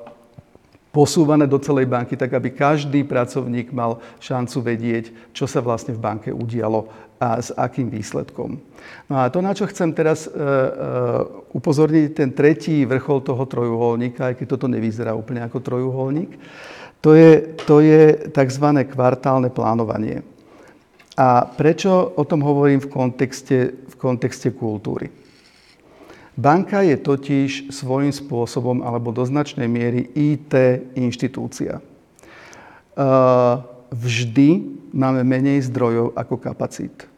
posúvané do celej banky, tak aby každý pracovník mal šancu vedieť, čo sa vlastne v banke udialo a s akým výsledkom. No a to, na čo chcem teraz e, e, upozorniť, ten tretí vrchol toho trojuholníka, aj keď toto nevyzerá úplne ako trojuholník, to je, to je tzv. Kvartálne plánovanie. A prečo o tom hovorím v kontexte, v kontexte kultúry? Banka je totiž svojím spôsobom alebo do značnej miery í té inštitúcia. Vždy máme menej zdrojov ako kapacít.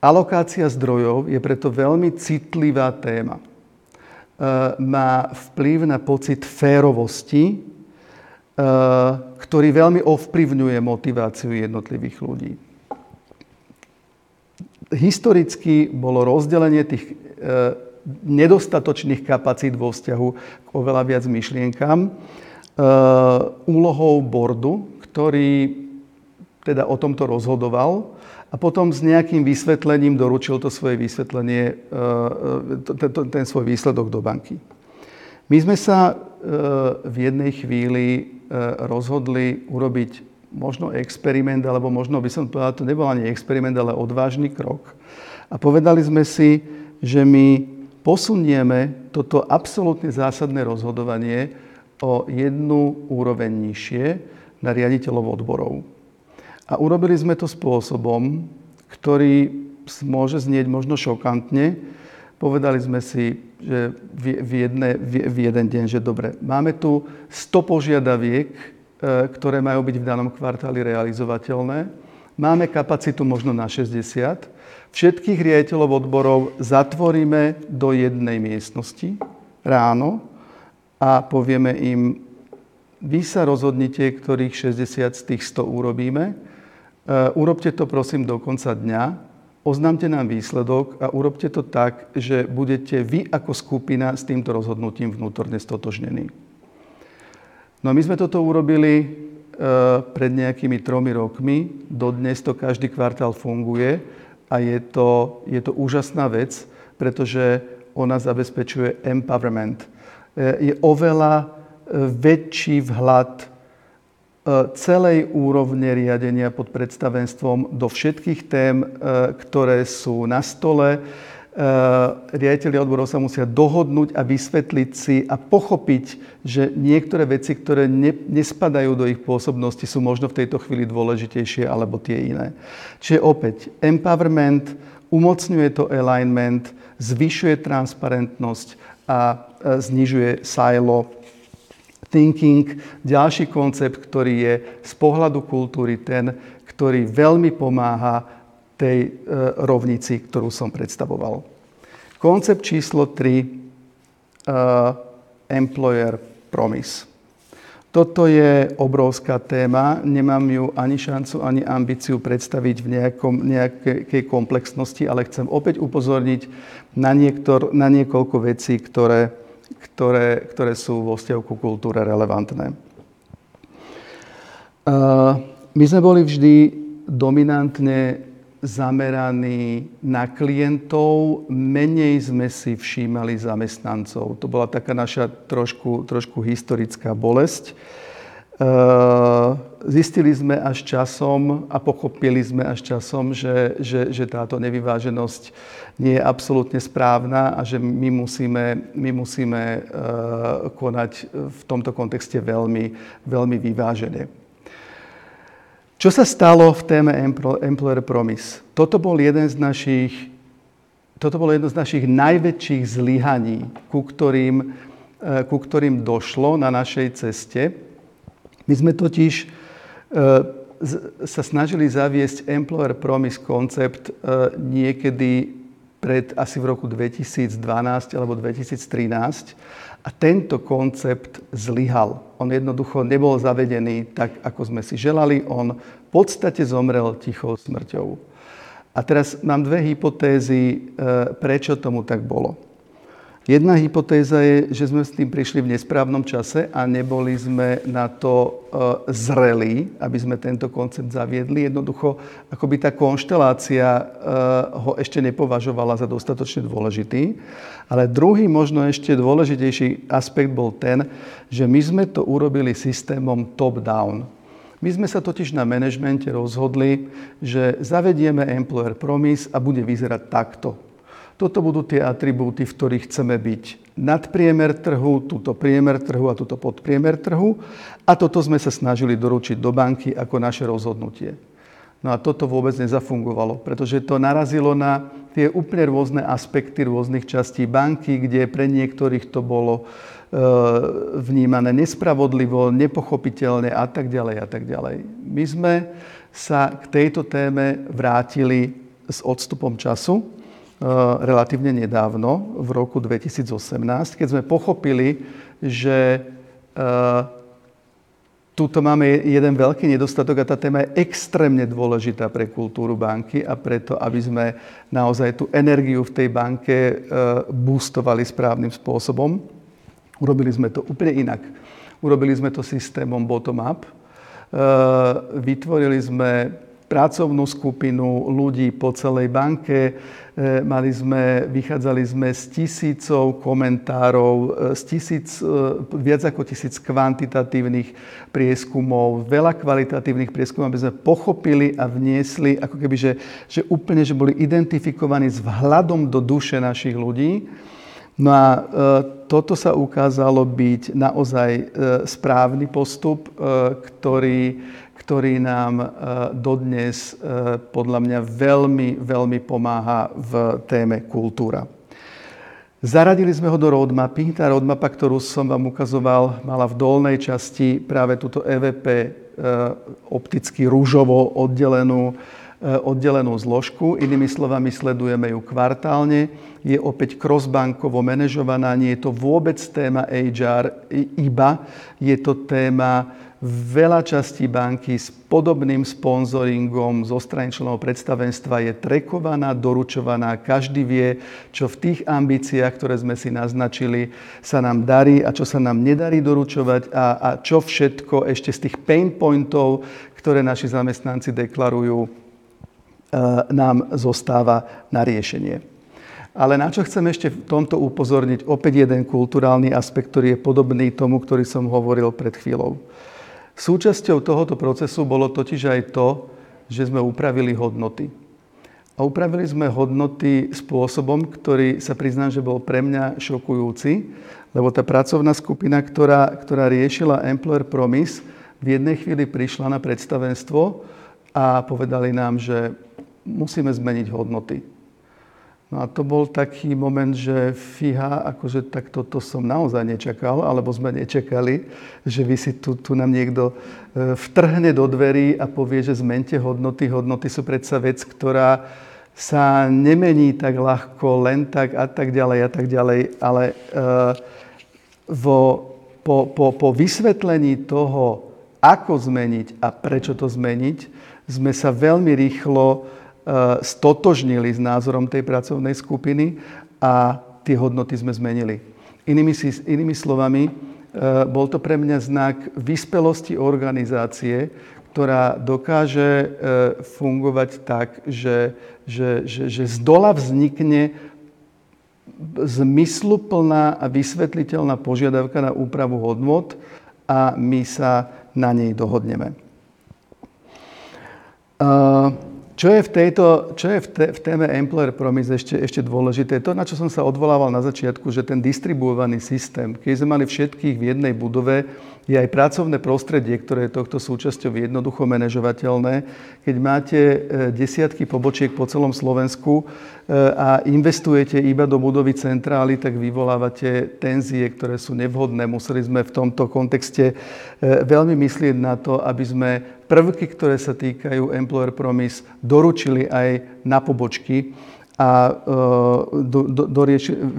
Alokácia zdrojov je preto veľmi citlivá téma. Má vplyv na pocit férovosti, ktorý veľmi ovplyvňuje motiváciu jednotlivých ľudí. Historicky bolo rozdelenie tých nedostatočných kapacít vo vzťahu k oveľa viac myšlienkám, e, úlohou bordu, ktorý teda o tomto rozhodoval a potom s nejakým vysvetlením doručil to svoje vysvetlenie, e, to, to, ten svoj výsledok do banky. My sme sa e, v jednej chvíli e, rozhodli urobiť možno experiment, alebo možno by som povedal, to nebol ani experiment, ale odvážny krok. A povedali sme si, že my posunieme toto absolútne zásadné rozhodovanie o jednu úroveň nižšie na riaditeľov odborov. A urobili sme to spôsobom, ktorý môže znieť možno šokantne. Povedali sme si, že v, jedne, v jeden deň, že dobre, máme tu sto požiadaviek, ktoré majú byť v danom kvartáli realizovateľné. Máme kapacitu možno na šesťdesiat. Všetkých riaditeľov odborov zatvoríme do jednej miestnosti ráno a povieme im, vy sa rozhodnite, ktorých šesťdesiat z tých sto urobíme. Urobte to prosím do konca dňa, oznámte nám výsledok a urobte to tak, že budete vy ako skupina s týmto rozhodnutím vnútorne stotožnení. No my sme toto urobili pred nejakými tromi rokmi, dodnes to každý kvartál funguje. A je to, je to úžasná vec, pretože ona zabezpečuje empowerment. Je oveľa väčší vhľad celej úrovne riadenia pod predstavenstvom do všetkých tém, ktoré sú na stole. Riaditeľi odborov sa musia dohodnúť a vysvetliť si a pochopiť, že niektoré veci, ktoré ne, nespadajú do ich pôsobnosti, sú možno v tejto chvíli dôležitejšie alebo tie iné. Čiže opäť empowerment, umocňuje to alignment, zvyšuje transparentnosť a znižuje silo thinking. Ďalší koncept, ktorý je z pohľadu kultúry ten, ktorý veľmi pomáha tej rovnici, ktorú som predstavoval. Koncept číslo tri, uh, employer promise. Toto je obrovská téma, nemám ju ani šancu, ani ambíciu predstaviť v nejakom, nejakej komplexnosti, ale chcem opäť upozorniť na, niektor, na niekoľko vecí, ktoré, ktoré, ktoré sú vo vzťahu ku kultúre relevantné. Uh, my sme boli vždy dominantne zameraní na klientov, menej sme si všímali zamestnancov. To bola taká naša trošku, trošku historická bolesť. Zistili sme až časom a pochopili sme až časom, že, že, že táto nevyváženosť nie je absolútne správna a že my musíme, my musíme konať v tomto kontexte veľmi, veľmi vyvážene. Čo sa stalo v téme Employer Promise? Toto bol jeden z našich, toto bolo jedno z našich najväčších zlyhaní, ku ktorým, ku ktorým došlo na našej ceste. My sme totiž sa snažili zaviesť Employer Promise koncept niekedy pred asi v roku dvetisícdvanásť alebo dvetisíctrinásť a tento koncept zlyhal. On jednoducho nebol zavedený tak, ako sme si želali. On v podstate zomrel tichou smrťou. A teraz mám dve hypotézy, prečo tomu tak bolo. Jedna hypotéza je, že sme s tým prišli v nesprávnom čase a neboli sme na to zreli, aby sme tento koncept zaviedli. Jednoducho, akoby tá konštelácia ho ešte nepovažovala za dostatočne dôležitý. Ale druhý, možno ešte dôležitejší aspekt bol ten, že my sme to urobili systémom top-down. My sme sa totiž na manažmente rozhodli, že zavedieme Employer Promise a bude vyzerať takto. Toto budú tie atribúty, v ktorých chceme byť nadpriemer trhu, túto priemer trhu a túto podpriemer trhu. A toto sme sa snažili doručiť do banky ako naše rozhodnutie. No a toto vôbec nezafungovalo, pretože to narazilo na tie úplne rôzne aspekty rôznych častí banky, kde pre niektorých to bolo e, vnímané nespravodlivo, nepochopiteľne a tak ďalej a tak ďalej. My sme sa k tejto téme vrátili s odstupom času relatívne nedávno, v roku dvetisíc osemnásť, keď sme pochopili, že tuto máme jeden veľký nedostatok a tá téma je extrémne dôležitá pre kultúru banky a preto, aby sme naozaj tú energiu v tej banke boostovali správnym spôsobom. Urobili sme to úplne inak. Urobili sme to systémom bottom-up. Vytvorili sme pracovnú skupinu ľudí po celej banke. Mali sme, vychádzali sme z tisícov komentárov, z tisíc, viac ako tisíc kvantitatívnych prieskumov, veľa kvalitatívnych prieskumov, aby sme pochopili a vniesli, ako keby, že, že úplne, že boli identifikovaní s vhľadom do duše našich ľudí. No a e, toto sa ukázalo byť naozaj e, správny postup, e, ktorý, ktorý nám e, dodnes e, podľa mňa veľmi, veľmi pomáha v téme kultúra. Zaradili sme ho do roadmapy. Tá roadmapa, ktorú som vám ukazoval, mala v dolnej časti práve túto é vé pé e, opticky rúžovo oddelenú oddelenú zložku. Inými slovami, sledujeme ju kvartálne. Je opäť crossbankovo manažovaná. Nie je to vôbec téma há er iba. Je to téma veľa častí banky s podobným sponzoringom zo strany členov predstavenstva. Je trackovaná, doručovaná. Každý vie, čo v tých ambíciách, ktoré sme si naznačili, sa nám darí a čo sa nám nedarí doručovať a, a čo všetko ešte z tých pain pointov, ktoré naši zamestnanci deklarujú, nám zostáva na riešenie. Ale na čo chcem ešte v tomto upozorniť, opäť jeden kulturálny aspekt, ktorý je podobný tomu, ktorý som hovoril pred chvíľou. Súčasťou tohoto procesu bolo totiž aj to, že sme upravili hodnoty. A upravili sme hodnoty spôsobom, ktorý sa priznám, že bol pre mňa šokujúci, lebo tá pracovná skupina, ktorá, ktorá riešila Employer Promise, v jednej chvíli prišla na predstavenstvo a povedali nám, že musíme zmeniť hodnoty. No a to bol taký moment, že fíha, akože tak toto som naozaj nečakal, alebo sme nečakali, že vy si tu, tu nám niekto vtrhne do dverí a povie, že zmente hodnoty. Hodnoty sú predsa vec, ktorá sa nemení tak ľahko, len tak a tak ďalej a tak ďalej, ale uh, vo, po, po, po vysvetlení toho, ako zmeniť a prečo to zmeniť, sme sa veľmi rýchlo stotožnili s názorom tej pracovnej skupiny a tie hodnoty sme zmenili. Inými, inými slovami, bol to pre mňa znak vyspelosti organizácie, ktorá dokáže fungovať tak, že, že, že, že zdola vznikne zmysluplná a vysvetliteľná požiadavka na úpravu hodnot a my sa na nej dohodneme. Čo je v, tejto, čo je v, te, v téme Employer Promise ešte, ešte dôležité? To, na čo som sa odvolával na začiatku, že ten distribuovaný systém, keď sme mali všetkých v jednej budove, je aj pracovné prostredie, ktoré je tohto súčasťou jednoducho manažovateľné. Keď máte desiatky pobočiek po celom Slovensku a investujete iba do budovy centrály, tak vyvolávate tenzie, ktoré sú nevhodné. Museli sme v tomto kontexte veľmi myslieť na to, aby sme prvky, ktoré sa týkajú Employer Promise, doručili aj na pobočky a do, do, do,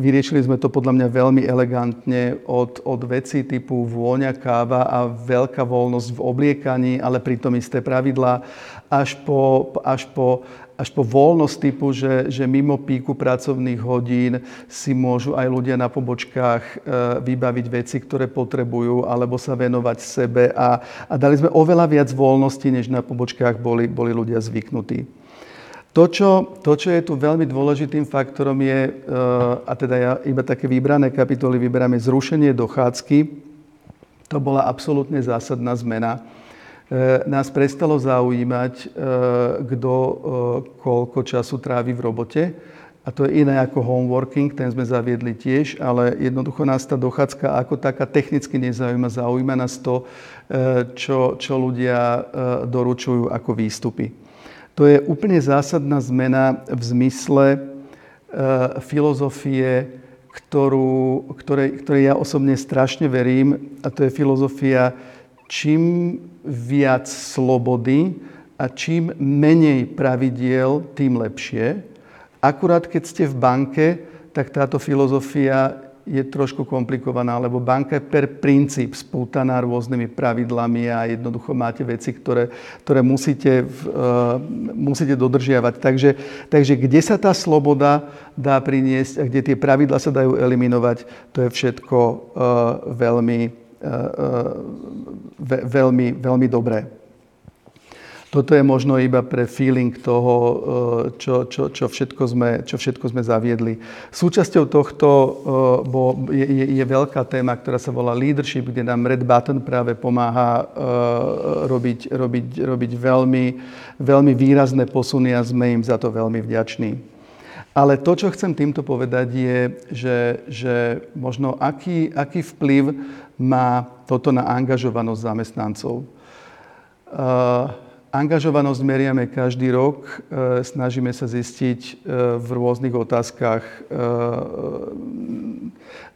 vyriešili sme to podľa mňa veľmi elegantne od, od vecí typu vôňa, káva a veľká voľnosť v obliekaní, ale pritom isté pravidlá, až po, až po až po voľnosť typu, že, že mimo píku pracovných hodín si môžu aj ľudia na pobočkách vybaviť veci, ktoré potrebujú, alebo sa venovať sebe. A, a dali sme oveľa viac voľnosti, než na pobočkách boli, boli ľudia zvyknutí. To čo, to, čo je tu veľmi dôležitým faktorom je, a teda ja iba také vybrané kapitoly vyberáme, zrušenie dochádzky. To bola absolútne zásadná zmena. Nás prestalo zaujímať, kto koľko času trávi v robote. A to je iné ako homeworking, ten sme zaviedli tiež, ale jednoducho nás tá dochádzka ako taká technicky nezaujíma. Zaujíma nás to, čo, čo ľudia doručujú ako výstupy. To je úplne zásadná zmena v zmysle e, filozofie, ktorú, ktorej, ktorej ja osobne strašne verím, a to je filozofia čím viac slobody a čím menej pravidiel, tým lepšie. Akurát keď ste v banke, tak táto filozofia je trošku komplikovaná, lebo banka je per princíp spútaná rôznymi pravidlami a jednoducho máte veci, ktoré, ktoré musíte, v, uh, musíte dodržiavať. Takže, takže kde sa tá sloboda dá priniesť a kde tie pravidlá sa dajú eliminovať, to je všetko uh, veľmi, uh, ve, veľmi, veľmi dobré. Toto je možno iba pre feeling toho, čo, čo, čo, všetko, sme, čo všetko sme zaviedli. Súčasťou tohto bo je, je, je veľká téma, ktorá sa volá leadership, kde nám Red Button práve pomáha robiť, robiť, robiť veľmi, veľmi výrazné posuny a sme im za to veľmi vďační. Ale to, čo chcem týmto povedať, je, že, že možno aký, aký vplyv má toto na angažovanosť zamestnancov. Angažovanosť meriame každý rok, snažíme sa zistiť v rôznych otázkach,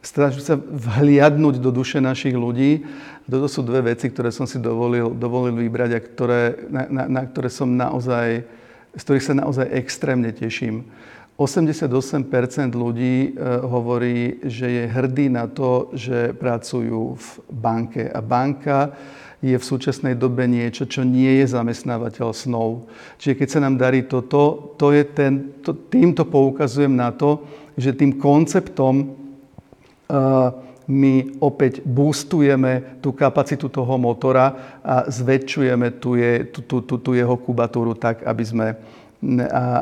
snažíme sa vhliadnuť do duše našich ľudí. Toto sú dve veci, ktoré som si dovolil, dovolil vybrať a ktoré, na, na, na ktoré som naozaj, z ktorých sa naozaj extrémne teším. osemdesiatosem percent ľudí hovorí, že je hrdý na to, že pracujú v banke. A banka je v súčasnej dobe niečo, čo nie je zamestnávateľ snov. Čiže keď sa nám darí toto, to je ten, to, týmto poukazujem na to, že tým konceptom uh, my opäť boostujeme tú kapacitu toho motora a zväčšujeme tú, je, tú, tú, tú, tú jeho kubatúru tak, aby sme,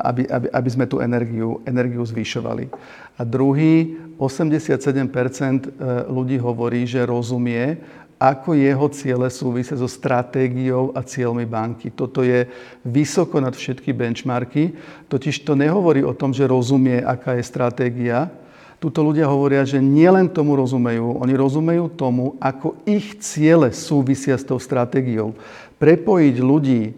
aby, aby, aby sme tú energiu, energiu zvyšovali. A druhý, osemdesiatsedem percent ľudí hovorí, že rozumie, ako jeho ciele súvisia so stratégiou a cieľmi banky. Toto je vysoko nad všetky benchmarky, totiž to nehovorí o tom, že rozumie, aká je stratégia. Tuto ľudia hovoria, že nielen tomu rozumejú, oni rozumejú tomu, ako ich ciele súvisia s tou stratégiou. Prepojiť ľudí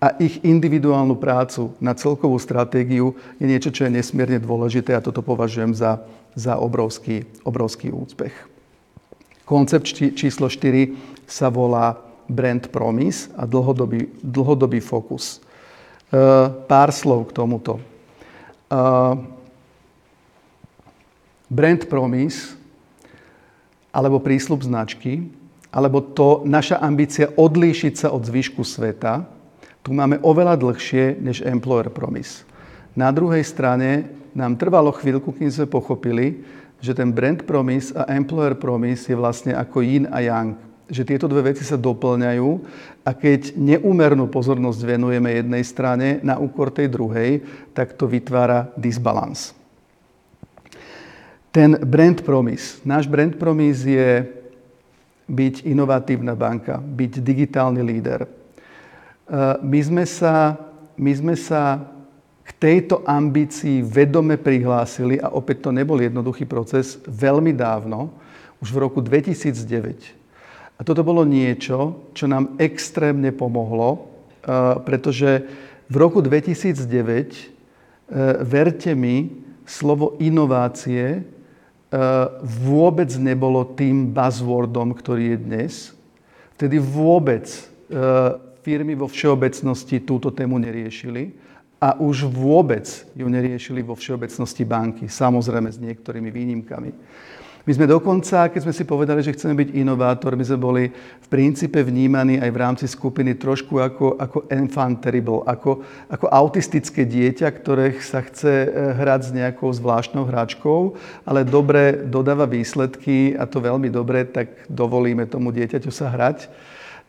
a ich individuálnu prácu na celkovú stratégiu je niečo, čo je nesmierne dôležité a toto považujem za, za obrovský, obrovský úspech. Koncept číslo štyri sa volá Brand Promise a dlhodobý, dlhodobý fokus. Pár slov k tomuto. Brand Promise, alebo prísľub značky, alebo to naša ambícia odlíšiť sa od zvyšku sveta, tu máme oveľa dlhšie než Employer Promise. Na druhej strane nám trvalo chvíľku, kým sme pochopili, že ten Brand Promise a Employer Promise je vlastne ako yin a yang. Že tieto dve veci sa doplňajú a keď neúmernú pozornosť venujeme jednej strane na úkor tej druhej, tak to vytvára disbalans. Ten Brand Promise. Náš Brand Promise je byť inovatívna banka, byť digitálny líder. My sme sa... My sme sa k tejto ambícii vedome prihlásili, a opäť to nebol jednoduchý proces, veľmi dávno, už v roku dvetisícdeväť. A toto bolo niečo, čo nám extrémne pomohlo, pretože v roku dvetisícdeväť, verte mi, slovo inovácie vôbec nebolo tým buzzwordom, ktorý je dnes. Vtedy vôbec firmy vo všeobecnosti túto tému neriešili. A už vôbec ju neriešili vo všeobecnosti banky, samozrejme s niektorými výnimkami. My sme dokonca, keď sme si povedali, že chceme byť inovátor, my sme boli v princípe vnímaní aj v rámci skupiny trošku ako, ako enfant terrible, ako, ako autistické dieťa, ktoré sa chce hrať s nejakou zvláštnou hráčkou, ale dobre dodáva výsledky a to veľmi dobre, tak dovolíme tomu dieťaťu sa hrať.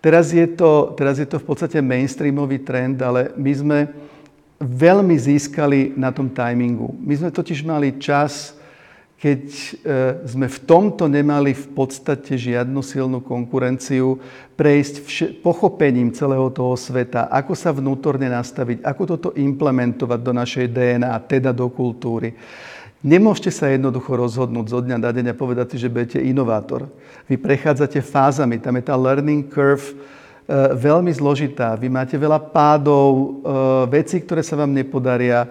Teraz je to, teraz je to v podstate mainstreamový trend, ale my sme veľmi získali na tom timingu. My sme totiž mali čas, keď sme v tomto nemali v podstate žiadnu silnú konkurenciu, prejsť vš- pochopením celého toho sveta, ako sa vnútorne nastaviť, ako toto implementovať do našej D N A, teda do kultúry. Nemôžete sa jednoducho rozhodnúť zo dňa na deň a povedať si, že budete inovátor. Vy prechádzate fázami, tam je tá learning curve veľmi zložitá. Vy máte veľa pádov, vecí, ktoré sa vám nepodaria.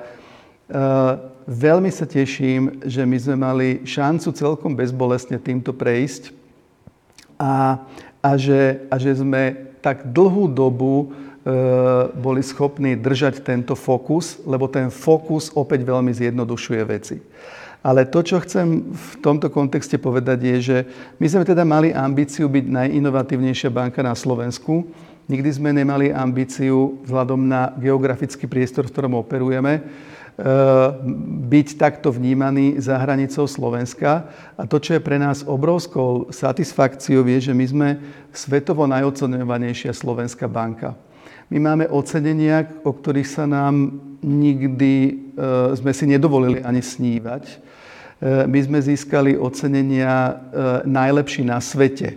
Veľmi sa teším, že my sme mali šancu celkom bezbolestne týmto prejsť a, a, že, a že sme tak dlhú dobu e, boli schopní držať tento fokus, lebo ten fokus opäť veľmi zjednodušuje veci. Ale to, čo chcem v tomto kontexte povedať, je, že my sme teda mali ambíciu byť najinovatívnejšia banka na Slovensku. Nikdy sme nemali ambíciu vzhľadom na geografický priestor, v ktorom operujeme, byť takto vnímaný za hranicou Slovenska. A to, čo je pre nás obrovskou satisfakciou, je, že my sme svetovo najoceňovanejšia slovenská banka. My máme ocenenia, o ktorých sa nám nikdy e, sme si nedovolili ani snívať. E, my sme získali ocenenia e, najlepší na svete. E,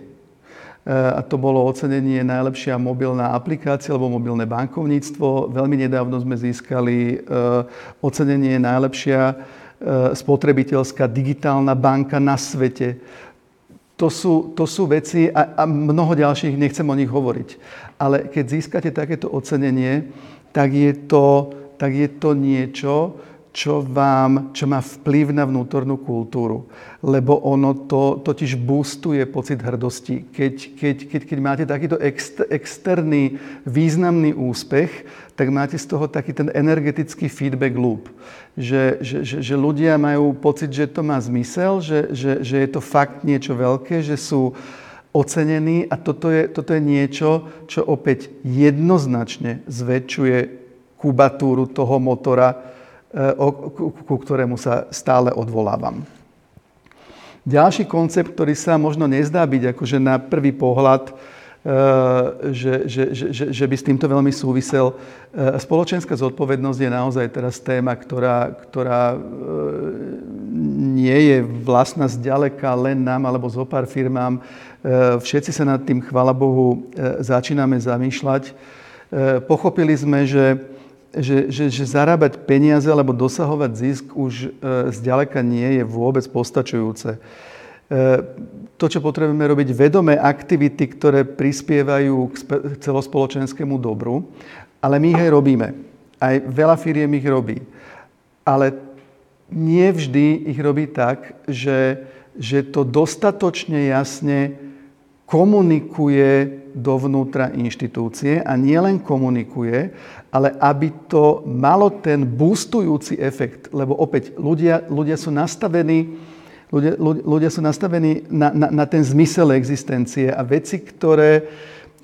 a to bolo ocenenie najlepšia mobilná aplikácia alebo mobilné bankovníctvo. Veľmi nedávno sme získali e, ocenenie najlepšia e, spotrebiteľská digitálna banka na svete. To sú, to sú veci a, a mnoho ďalších, nechcem o nich hovoriť. Ale keď získate takéto ocenenie, tak je to, tak je to niečo, čo, vám, čo má vplyv na vnútornú kultúru. Lebo ono to totiž boostuje pocit hrdosti. Keď, keď, keď, keď máte takýto ex, externý významný úspech, tak máte z toho taký ten energetický feedback loop. Že, že, že, že ľudia majú pocit, že to má zmysel, že, že, že je to fakt niečo veľké, že sú ocenení a toto je, toto je niečo, čo opäť jednoznačne zväčšuje kubatúru toho motora, ku ktorému sa stále odvolávam. Ďalší koncept, ktorý sa možno nezdá byť akože na prvý pohľad, že, že, že, že by s týmto veľmi súvisel. Spoločenská zodpovednosť je naozaj teraz téma, ktorá, ktorá nie je vlastná zďaleka len nám alebo zo pár firmám. Všetci sa nad tým, chvála Bohu, začíname zamýšľať. Pochopili sme, že Že, že, že zarábať peniaze alebo dosahovať zisk už e, zďaleka nie je vôbec postačujúce. E, to, čo potrebujeme robiť, vedomé aktivity, ktoré prispievajú k, spe- k celospoločenskému dobru, ale my ich aj robíme. Aj veľa firiem ich robí. Ale nie vždy ich robí tak, že, že to dostatočne jasne komunikuje dovnútra inštitúcie a nielen komunikuje, ale aby to malo ten boostujúci efekt. Lebo opäť, ľudia, ľudia sú nastavení, ľudia, ľudia sú nastavení na, na, na ten zmysel existencie a veci, ktoré,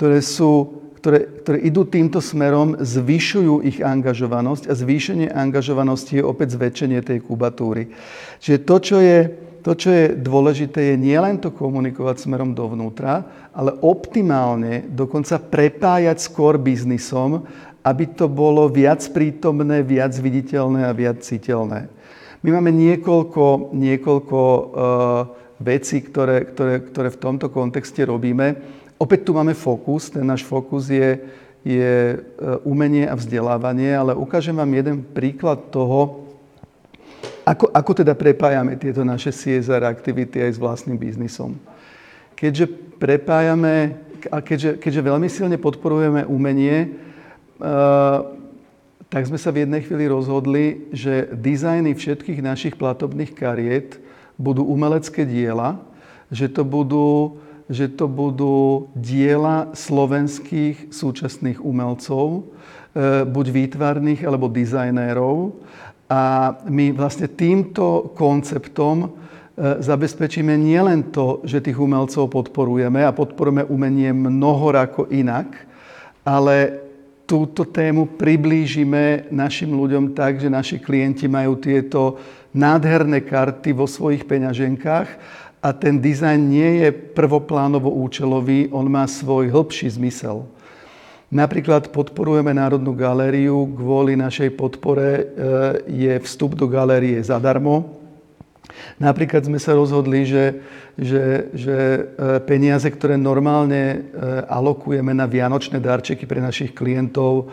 ktoré, sú, ktoré, ktoré idú týmto smerom, zvyšujú ich angažovanosť a zvýšenie angažovanosti je opäť zväčšenie tej kubatúry. Čiže to, čo je To, čo je dôležité, je nielen to komunikovať smerom dovnútra, ale optimálne dokonca prepájať s core biznisom, aby to bolo viac prítomné, viac viditeľné a viac citeľné. My máme niekoľko, niekoľko uh, vecí, ktoré, ktoré, ktoré v tomto kontexte robíme. Opäť tu máme fokus, ten náš fokus je, je umenie a vzdelávanie, ale ukážem vám jeden príklad toho, Ako, ako teda prepájame tieto naše C S R aktivity aj s vlastným biznisom? Keďže prepájame, keďže, keďže veľmi silne podporujeme umenie, uh, tak sme sa v jednej chvíli rozhodli, že dizajny všetkých našich platobných kariet budú umelecké diela, že to budú, že to budú diela slovenských súčasných umelcov, uh, buď výtvarných alebo dizajnérov. A my vlastne týmto konceptom e, zabezpečíme nielen to, že tých umelcov podporujeme a podporujeme umenie mnohorako inak, ale túto tému priblížime našim ľuďom tak, že naši klienti majú tieto nádherné karty vo svojich peňaženkách a ten dizajn nie je prvoplánovo účelový, on má svoj hlbší zmysel. Napríklad podporujeme Národnú galériu, kvôli našej podpore je vstup do galérie zadarmo. Napríklad sme sa rozhodli, že, že, že peniaze, ktoré normálne alokujeme na vianočné darčeky pre našich klientov,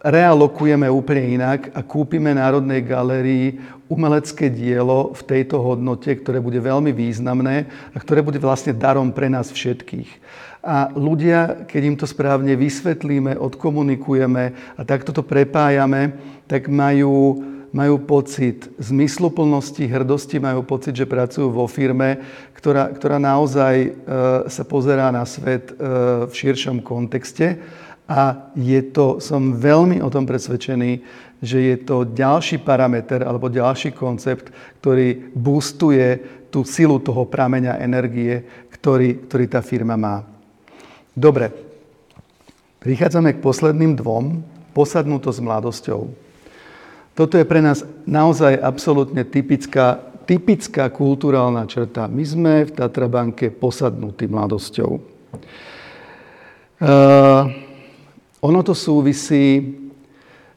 realokujeme úplne inak a kúpime Národnej galérii umelecké dielo v tejto hodnote, ktoré bude veľmi významné a ktoré bude vlastne darom pre nás všetkých. A ľudia, keď im to správne vysvetlíme, odkomunikujeme a takto to prepájame, tak majú majú pocit zmysluplnosti, hrdosti, majú pocit, že pracujú vo firme, ktorá, ktorá naozaj e, sa pozerá na svet e, v širšom kontexte. A je to, som veľmi o tom presvedčený, že je to ďalší parameter alebo ďalší koncept, ktorý boostuje tú silu toho prameňa energie, ktorý, ktorý tá firma má. Dobre, prichádzame k posledným dvom, posadnutosť s mladosťou. Toto je pre nás naozaj absolútne typická, typická kulturálna črta. My sme v Tatra banke posadnutí mladosťou. Uh, ono to súvisí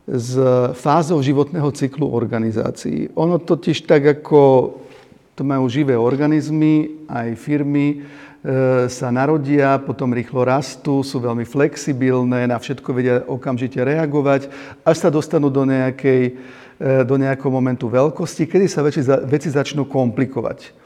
s fázou životného cyklu organizácií. Ono totiž tak, ako to majú živé organizmy, aj firmy, sa narodia, potom rýchlo rastú, sú veľmi flexibilné, na všetko vedia okamžite reagovať, až sa dostanú do nejakej, do nejakého momentu veľkosti, kedy sa veci, veci začnú komplikovať.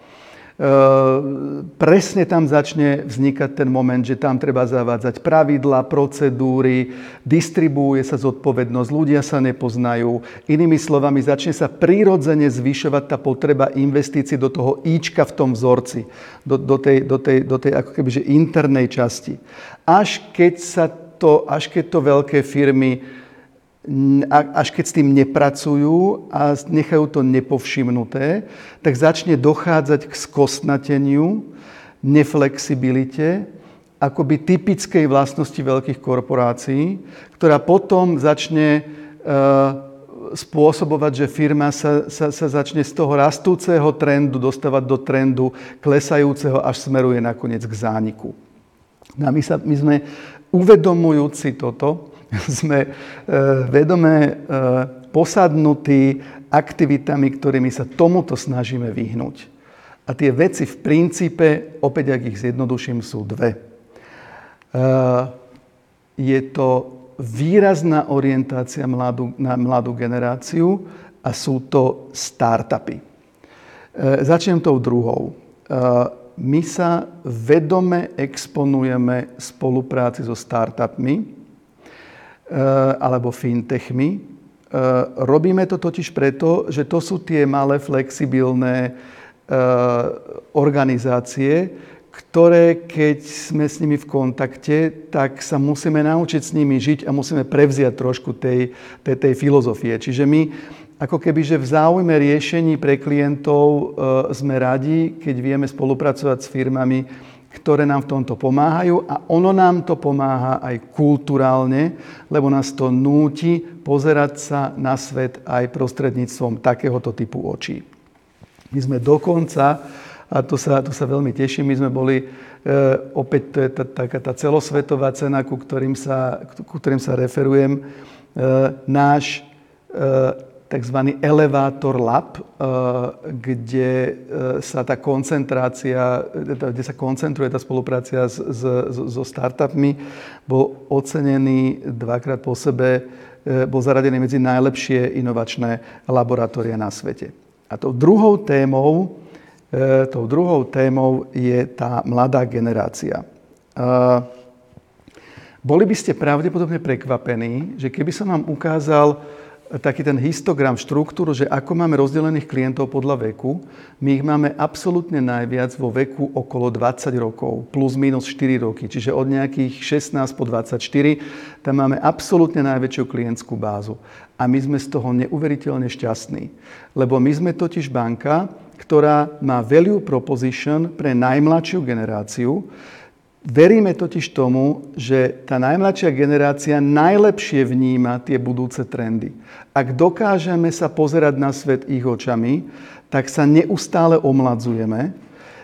Presne tam začne vznikať ten moment, že tam treba zavádzať pravidlá, procedúry, distribuuje sa zodpovednosť, ľudia sa nepoznajú. Inými slovami, začne sa prirodzene zvyšovať tá potreba investícií do toho íčka v tom vzorci, do, do, tej, do, tej, do tej ako kebyže internej časti. Až keď sa to, až keď to veľké firmy, až keď s tým nepracujú a nechajú to nepovšimnuté, tak začne dochádzať k skostnateniu, neflexibilite, akoby typickej vlastnosti veľkých korporácií, ktorá potom začne uh, spôsobovať, že firma sa, sa, sa začne z toho rastúceho trendu dostávať do trendu klesajúceho, až smeruje nakoniec k zániku. No a my, sa, my sme uvedomujúci toto, sme vedome posadnutí aktivitami, ktorými sa tomuto snažíme vyhnúť. A tie veci v princípe, opäť ak ich zjednoduším, sú dve. Je to výrazná orientácia mladú, na mladú generáciu a sú to startupy. Začnem tou druhou. My sa vedome exponujeme spolupráci so startupmi, alebo fintechmi. Robíme to totiž preto, že to sú tie malé flexibilné organizácie, ktoré keď sme s nimi v kontakte, tak sa musíme naučiť s nimi žiť a musíme prevziať trošku tej, tej, tej filozofie. Čiže my ako keby, že v záujme riešení pre klientov sme radi, keď vieme spolupracovať s firmami, ktoré nám v tomto pomáhajú a ono nám to pomáha aj kulturálne, lebo nás to núti pozerať sa na svet aj prostredníctvom takéhoto typu očí. My sme dokonca, a to sa, to sa veľmi teším, my sme boli, e, opäť to je tá, taká tá celosvetová cena, ku ktorým sa, ku ktorým sa referujem, e, náš e, takzvaný elevátor lab, kde sa tá koncentrácia, kde sa koncentruje tá spoluprácia s, s, so startupmi, bol ocenený dvakrát po sebe, bol zaradený medzi najlepšie inovačné laboratória na svete. A tou druhou témou, tou druhou témou je tá mladá generácia. Boli by ste pravdepodobne prekvapení, že keby som vám ukázal taký ten histogram, štruktúru, že ako máme rozdelených klientov podľa veku. My ich máme absolútne najviac vo veku okolo dvadsať rokov, plus minus štyri roky, čiže od nejakých šestnásť po dvadsaťštyri, tam máme absolútne najväčšiu klientskú bázu. A my sme z toho neuveriteľne šťastní, lebo my sme totiž banka, ktorá má value proposition pre najmladšiu generáciu. Veríme totiž tomu, že tá najmladšia generácia najlepšie vníma tie budúce trendy. Ak dokážeme sa pozerať na svet ich očami, tak sa neustále omladzujeme.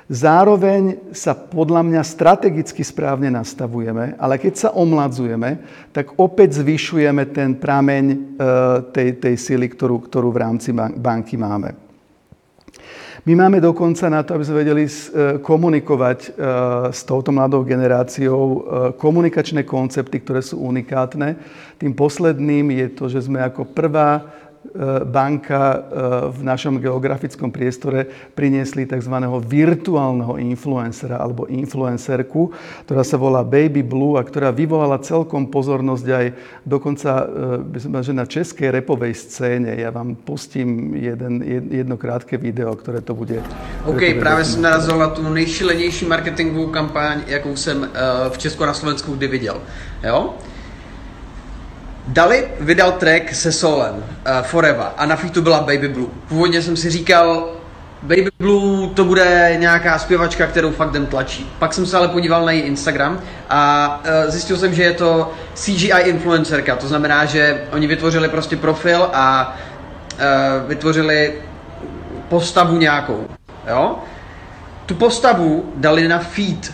Zároveň sa podľa mňa strategicky správne nastavujeme, ale keď sa omladzujeme, tak opäť zvyšujeme ten prameň tej, tej sily, ktorú, ktorú v rámci banky máme. My máme dokonca na to, aby sme vedeli komunikovať s touto mladou generáciou komunikačné koncepty, ktoré sú unikátne. Tým posledným je to, že sme ako prvá banka v našom geografickom priestore priniesli tzv. Virtuálneho influencera alebo influencerku, ktorá sa volá Baby Blue a ktorá vyvolala celkom pozornosť aj dokonca že na českej rapovej scéne. Ja vám pustím jeden, jedno krátké video, ktoré to bude. OK, to bude právě jsem narazil na tu nejšilenější marketingovou kampaň, jakou jsem v Česku a na Slovensku kdy viděl. Jo? Dali vydal track se solem uh, Forever a na featu byla Baby Blue. Původně jsem si říkal, Baby Blue to bude nějaká zpěvačka, kterou fakt den tlačí. Pak jsem se ale podíval na její Instagram a uh, zjistil jsem, že je to C G I influencerka. To znamená, že oni vytvořili prostě profil a uh, vytvořili postavu nějakou. Jo? Tu postavu dali na feat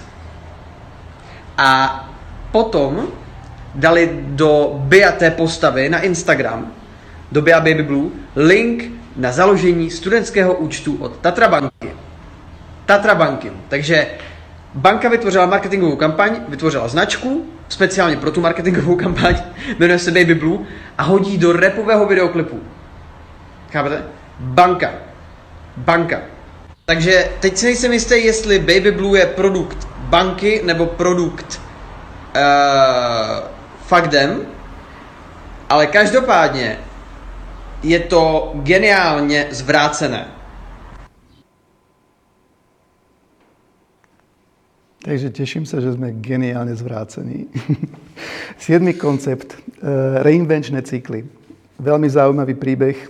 a potom dali do B I A té postavy na Instagram, do B I A Baby Blue, link na založení studentského účtu od Tatra banky. Tatra banky. Takže banka vytvořila marketingovou kampaň, vytvořila značku, speciálně pro tu marketingovou kampaň, jmenuje se Baby Blue a hodí do rapového videoklipu. Chápete? Banka. Banka. Takže teď si nejsem jistý, jestli Baby Blue je produkt banky nebo produkt uh, faktem, ale každopádně je to geniálně zvrácené. Takže těším se, že jsme geniálně zvrácení. Siedmy koncept, reinvenčné cykly. Velmi zaujímavý príbeh.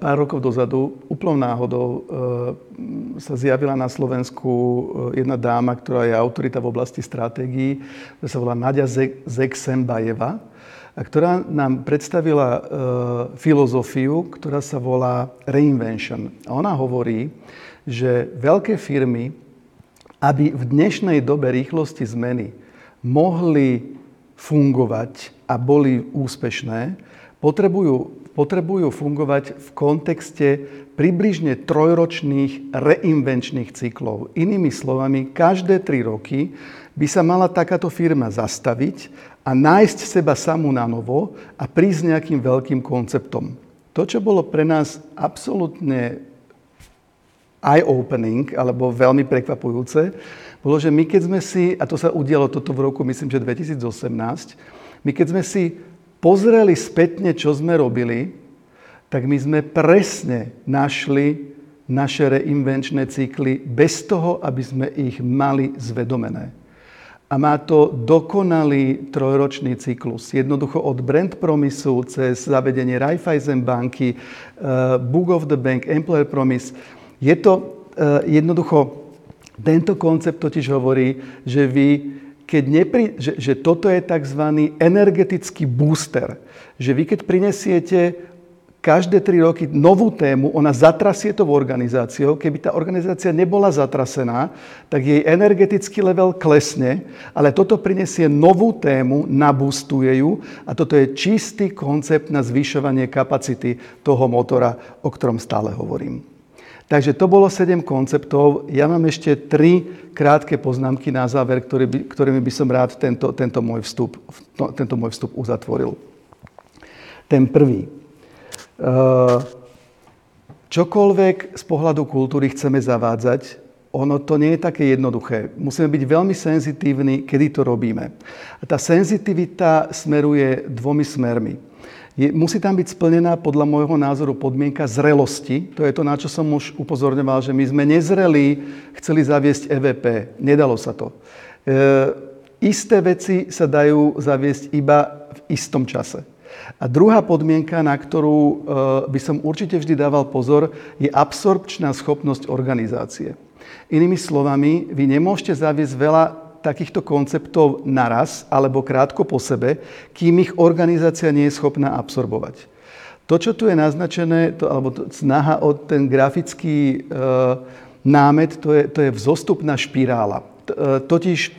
Pár rokov dozadu, úplnou náhodou, sa zjavila na Slovensku jedna dáma, ktorá je autorita v oblasti stratégií, ktorá sa volá Nadia Zeksembajeva, a ktorá nám predstavila filozofiu, ktorá sa volá reinvention. A ona hovorí, že veľké firmy, aby v dnešnej dobe rýchlosti zmeny mohli fungovať a boli úspešné, potrebujú potrebujú fungovať v kontexte približne trojročných reinvenčných cyklov. Inými slovami, každé tri roky by sa mala takáto firma zastaviť a nájsť seba samú na novo a prísť nejakým veľkým konceptom. To, čo bolo pre nás absolútne eye-opening, alebo veľmi prekvapujúce, bolo, že my keď sme si, a to sa udialo toto v roku, myslím, že dvetisíc osemnásť, my keď sme si pozreli spätne, čo sme robili, tak my sme presne našli naše reinvenčné cykly bez toho, aby sme ich mali zvedomené. A má to dokonalý trojročný cyklus. Jednoducho od brand promisu cez zavedenie Raiffeisen banky, Book of the Bank, Employer Promise. Je to jednoducho, tento koncept totiž hovorí, že vy Keď nepri, že, že toto je tzv. Energetický booster. Že vy, keď prinesiete každé tri roky novú tému, ona zatrasie to v organizáciou. Keby tá organizácia nebola zatrasená, tak jej energetický level klesne, ale toto prinesie novú tému, nabustuje ju a toto je čistý koncept na zvyšovanie kapacity toho motora, o ktorom stále hovorím. Takže to bolo sedem konceptov. Ja mám ešte tri krátke poznámky na záver, ktorý by, ktorými by som rád tento, tento, môj vstup, tento môj vstup uzatvoril. Ten prvý. Čokoľvek z pohľadu kultúry chceme zavádzať, ono to nie je také jednoduché. Musíme byť veľmi senzitívni, kedy to robíme. A tá senzitivita smeruje dvomi smermi. Je, musí tam byť splnená podľa môjho názoru podmienka zrelosti. To je to, na čo som už upozorňoval, že my sme nezrelí, chceli zaviesť é vé pé. Nedalo sa to. E, isté veci sa dajú zaviesť iba v istom čase. A druhá podmienka, na ktorú e, by som určite vždy dával pozor, je absorpčná schopnosť organizácie. Inými slovami, vy nemôžete zaviesť veľa takýchto konceptov naraz alebo krátko po sebe, kým ich organizácia nie je schopná absorbovať. To, čo tu je naznačené, to, alebo to, snaha o ten grafický e, námet, to je, to je vzostupná špirála. T, e, totiž,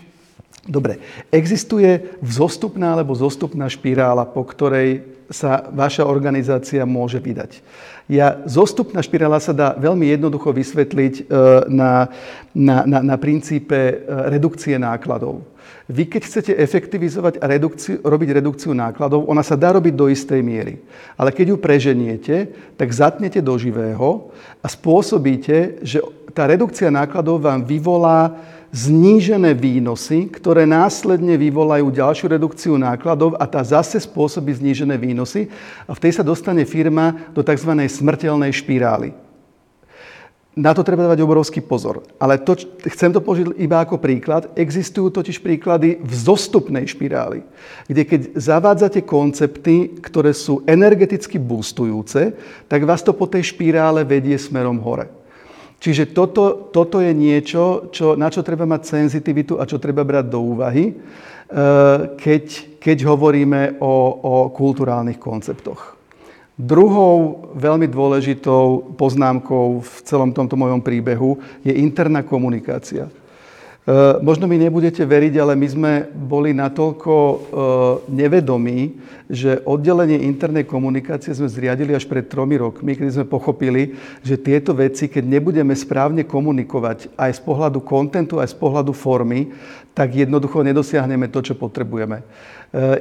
dobre, existuje vzostupná alebo zostupná špirála, po ktorej sa vaša organizácia môže vydať. Ja, zostupná špirála sa dá veľmi jednoducho vysvetliť na, na, na, na princípe redukcie nákladov. Vy, keď chcete efektivizovať a redukciu, robiť redukciu nákladov, ona sa dá robiť do istej miery. Ale keď ju preženiete, tak zatnete do živého a spôsobíte, že tá redukcia nákladov vám vyvolá znížené výnosy, ktoré následne vyvolajú ďalšiu redukciu nákladov a tá zase spôsobí znížené výnosy a v tej sa dostane firma do tzv. Smrteľnej špirály. Na to treba dávať obrovský pozor. Ale to, chcem to použiť iba ako príklad. Existujú totiž príklady vzostupnej špirály, kde keď zavádzate koncepty, ktoré sú energeticky boostujúce, tak vás to po tej špirále vedie smerom hore. Čiže toto, toto je niečo, čo, na čo treba mať senzitivitu a čo treba brať do úvahy, keď, keď hovoríme o, o kulturálnych konceptoch. Druhou veľmi dôležitou poznámkou v celom tomto mojom príbehu je interná komunikácia. Možno mi nebudete veriť, ale my sme boli natoľko nevedomí, že oddelenie internej komunikácie sme zriadili až pred tromi rokmi, kedy sme pochopili, že tieto veci, keď nebudeme správne komunikovať aj z pohľadu kontentu, aj z pohľadu formy, tak jednoducho nedosiahneme to, čo potrebujeme.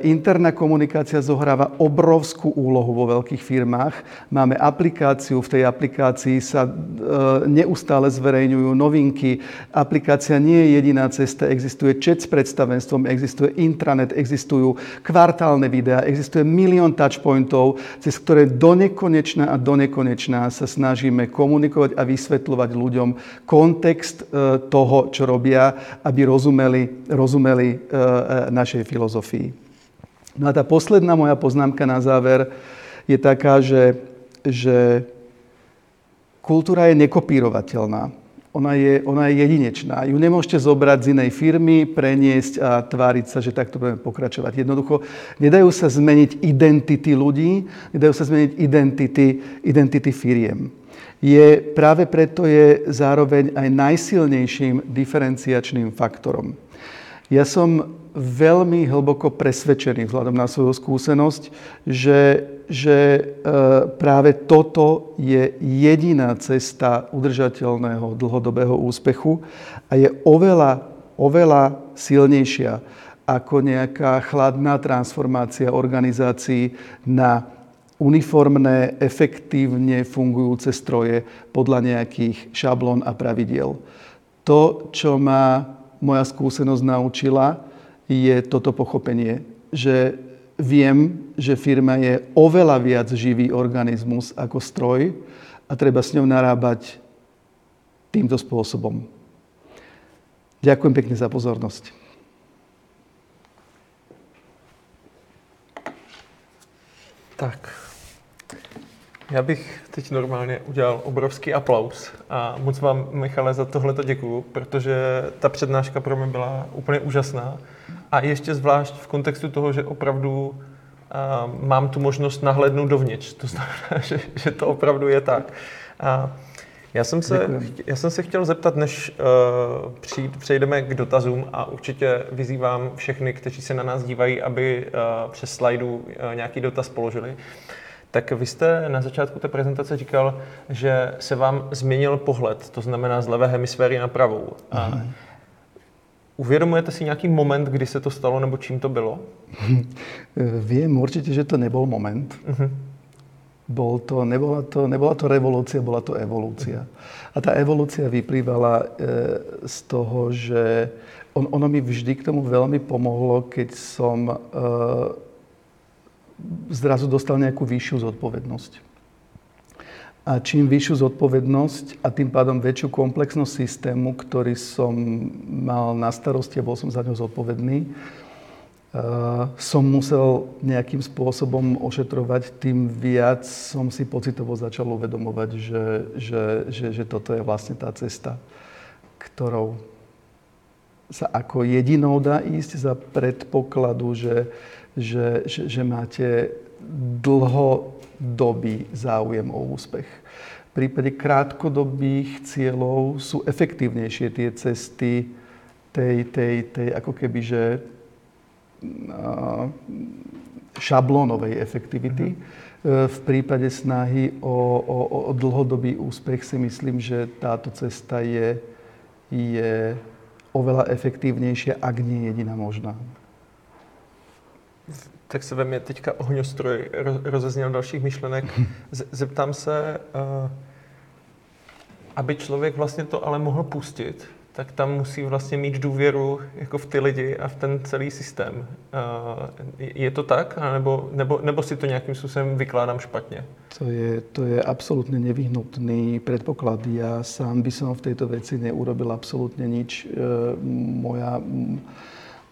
Interná komunikácia zohráva obrovskú úlohu vo veľkých firmách. Máme aplikáciu, v tej aplikácii sa neustále zverejňujú novinky. Aplikácia nie je jediná cesta, existuje chat s predstavenstvom, existuje intranet, existujú kvartálne videá, existuje milión touchpointov, cez ktoré donekonečná a donekonečná sa snažíme komunikovať a vysvetľovať ľuďom kontext toho, čo robia, aby rozumeli, rozumeli našej filozofii. No a tá posledná moja poznámka na záver je taká, že, že kultúra je nekopírovateľná. Ona je, ona je jedinečná. Ju nemôžete zobrať z inej firmy, preniesť a tváriť sa, že takto budeme pokračovať. Jednoducho, nedajú sa zmeniť identity ľudí, nedajú sa zmeniť identity, identity firiem. Je, práve preto je zároveň aj najsilnejším diferenciačným faktorom. Ja som veľmi hlboko presvedčený vzhľadom na svoju skúsenosť, že, že práve toto je jediná cesta udržateľného dlhodobého úspechu a je oveľa, oveľa silnejšia ako nejaká chladná transformácia organizácií na uniformné, efektívne fungujúce stroje podľa nejakých šablón a pravidiel. To, čo ma moja skúsenosť naučila, je toto pochopenie, že viem, že firma je oveľa viac živý organizmus ako stroj a treba s ňou narábať týmto spôsobom. Ďakujem pekne za pozornosť. Tak, já bych teď normálně udělal obrovský aplaus a moc vám, Michale, za tohleto děkuju, protože ta přednáška pro mě byla úplně úžasná a ještě zvlášť v kontextu toho, že opravdu a, mám tu možnost nahlédnout dovnitř, to znamená, že, že to opravdu je tak. A já, jsem se, já jsem se chtěl zeptat, než uh, přijde, přejdeme k dotazům a určitě vyzývám všechny, kteří se na nás dívají, aby uh, přes slajdu uh, nějaký dotaz položili. Tak vy jste na začátku té prezentace říkal, že se vám změnil pohled, to znamená z levé hemisféry na pravou. A uvědomujete si nějaký moment, kdy se to stalo, nebo čím to bylo? Vím určitě, že to nebyl moment. Uh-huh. Bol to, nebola, to, nebola to revolúcia, bola to evolúcia. A tá evolúcia vyplývala e, z toho, že on, ono mi vždy k tomu veľmi pomohlo, keď som... E, zrazu dostal nejakú vyššiu zodpovednosť. A čím vyššiu zodpovednosť a tým pádom väčšiu komplexnosť systému, ktorý som mal na starosti a bol som za ňou zodpovedný, som musel nejakým spôsobom ošetrovať, tým viac som si pocitovo začal uvedomovať, že, že, že, že toto je vlastne tá cesta, ktorou sa ako jedinou dá ísť za predpokladu, že, že, že, že máte dlho doby záujem o úspech. V prípade krátkodobých cieľov sú efektívnejšie tie cesty tej, tej, tej ako keby, že šablónovej efektivity. Uh-huh. V prípade snahy o, o, o dlhodobý úspech si myslím, že táto cesta je, je oveľa efektívnejšia, ak nie jediná možná. Tak se ve mně teďka ohňostroj rozezněl dalších myšlenek. Zeptám se, aby člověk vlastně to ale mohl pustit, tak tam musí vlastně mít důvěru jako v ty lidi a v ten celý systém. Je to tak? Nebo, nebo, nebo si to nějakým způsobem vykládám špatně? To je, to je absolutně nevyhnutný předpoklad. Já sám by som v této věci neurobil absolutně nič. Moja,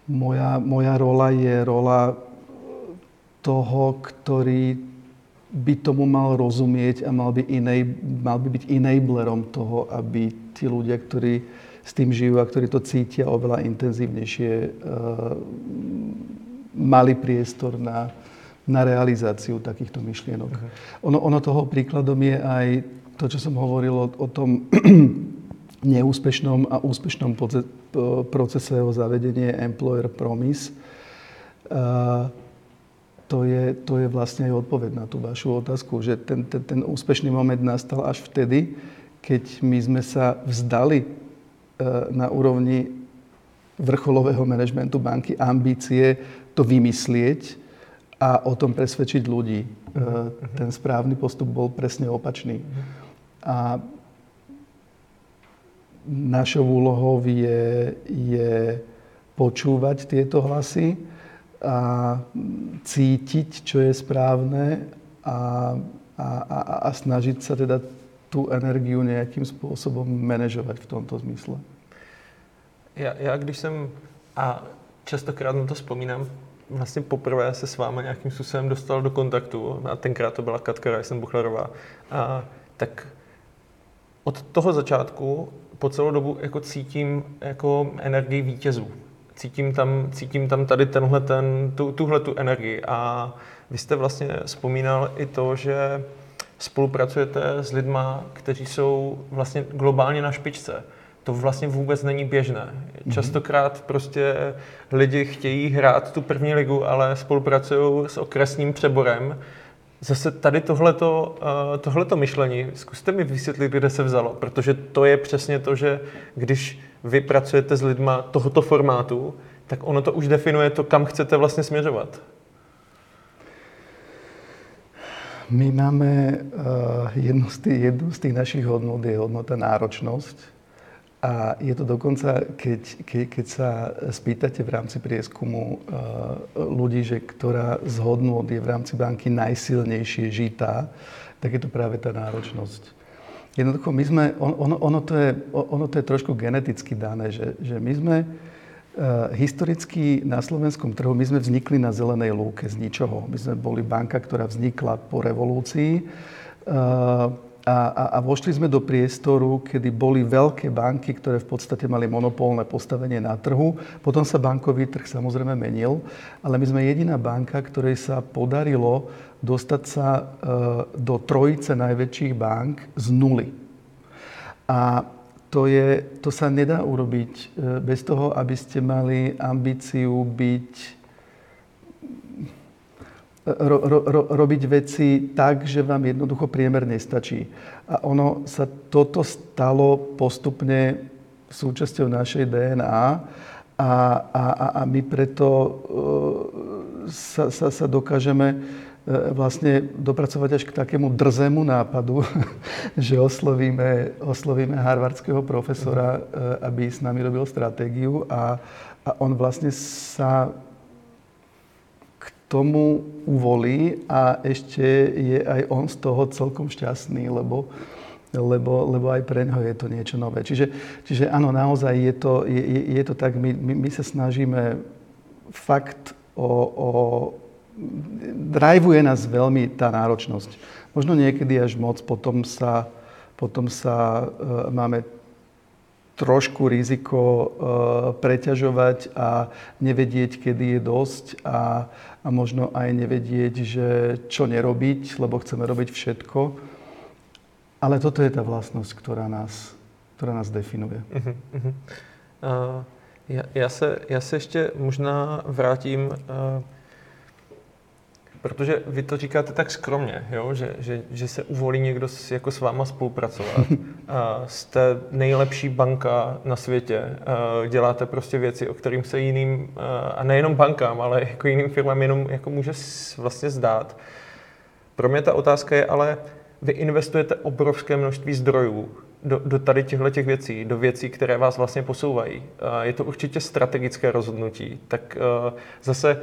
moja, moja rola je rola toho, ktorý by tomu mal rozumieť a mal by, inej, mal by byť enablerom toho, aby tí ľudia, ktorí s tým žijú a ktorí to cítia oveľa intenzívnejšie, uh, mali priestor na, na realizáciu takýchto myšlienok. Uh-huh. Ono, ono toho príkladom je aj to, čo som hovoril o, o tom neúspešnom a úspešnom proces, procese o zavedenie Employer Promise. Uh, To je, to je vlastne aj odpoveď na tú vašu otázku, že ten, ten, ten úspešný moment nastal až vtedy, keď my sme sa vzdali na úrovni vrcholového manažmentu banky ambície to vymyslieť a o tom presvedčiť ľudí. Ten správny postup bol presne opačný. A našou úlohou je, je počúvať tieto hlasy a cítiť, čo je správne a, a, a, a snažiť sa teda tú energiu nejakým spôsobom manažovať v tomto zmysle. Já, já když jsem, a častokrát na to vzpomínám, vlastně poprvé se s váma nějakým způsobem dostal do kontaktu, a tenkrát to byla Katka Raiffeisen-Buchlerová, a tak od toho začátku po celou dobu jako cítím jako energii vítězů. Cítím tam, cítím tam tady tenhle, ten, tu, tuhle tu energii. A vy jste vlastně vzpomínal i to, že spolupracujete s lidma, kteří jsou vlastně globálně na špičce. To vlastně vůbec není běžné. Častokrát prostě lidi chtějí hrát tu první ligu, ale spolupracují s okresním přeborem. Zase tady tohleto, tohleto myšlení, zkuste mi vysvětlit, kde se vzalo, protože to je přesně to, že když vy pracujete s lidma tohoto formátu, tak ono to už definuje to, kam chcete vlastně směřovat. My máme uh, jednu z tých, jednu z tých našich hodnot, je hodnota náročnosť. A je to dokonca, keď, ke, keď sa spýtate v rámci prieskumu uh, ľudí, že ktorá z hodnôt je v rámci banky najsilnejšie žitá, tak je to práve tá náročnosť. Jednoducho, my sme, ono, ono, to je, ono to je trošku geneticky dané, že, že my sme uh, historicky na slovenskom trhu, my sme vznikli na zelenej lúke z ničoho. My sme boli banka, ktorá vznikla po revolúcii. Uh, A, a, a vošli sme do priestoru, kedy boli veľké banky, ktoré v podstate mali monopolné postavenie na trhu. Potom sa bankový trh samozrejme menil, ale my sme jediná banka, ktorej sa podarilo dostať sa e, do trojice najväčších bank z nuly. A to, je, to sa nedá urobiť bez toho, aby ste mali ambíciu byť Ro, ro, ro, robiť veci tak, že vám jednoducho priemer nestačí. A ono sa toto stalo postupne súčasťou našej D N A a, a, a my preto e, sa, sa, sa dokážeme e, vlastne dopracovať až k takému drzému nápadu, že oslovíme, oslovíme harvardského profesora, e, aby s nami robil stratégiu a, a on vlastne sa k tomu uvolí a ešte je aj on z toho celkom šťastný, lebo, lebo, lebo aj pre neho je to niečo nové. Čiže, čiže áno, naozaj je to, je, je to tak, my, my, my sa snažíme fakt o... o drajvuje nás veľmi tá náročnosť. Možno niekedy až moc, potom sa, potom sa e, máme trošku riziko e, preťažovať a nevedieť, kedy je dosť a, a možno aj nevedieť, že čo nerobiť, lebo chceme robiť všetko. Ale toto je tá vlastnosť, ktorá nás, ktorá nás definuje. Uh-huh, uh-huh. Uh, ja, ja, se, ja se ešte možná vrátim uh... Protože vy to říkáte tak skromně, jo? Že, že, že se uvolí někdo s, jako s váma spolupracovat. A jste nejlepší banka na světě. A děláte prostě věci, o kterým se jiným, a nejenom bankám, ale jako jiným firmám jenom jako může vlastně zdát. Pro mě ta otázka je ale, vy investujete obrovské množství zdrojů do, do tady těchto věcí, do věcí, které vás vlastně posouvají. A je to určitě strategické rozhodnutí. Tak zase...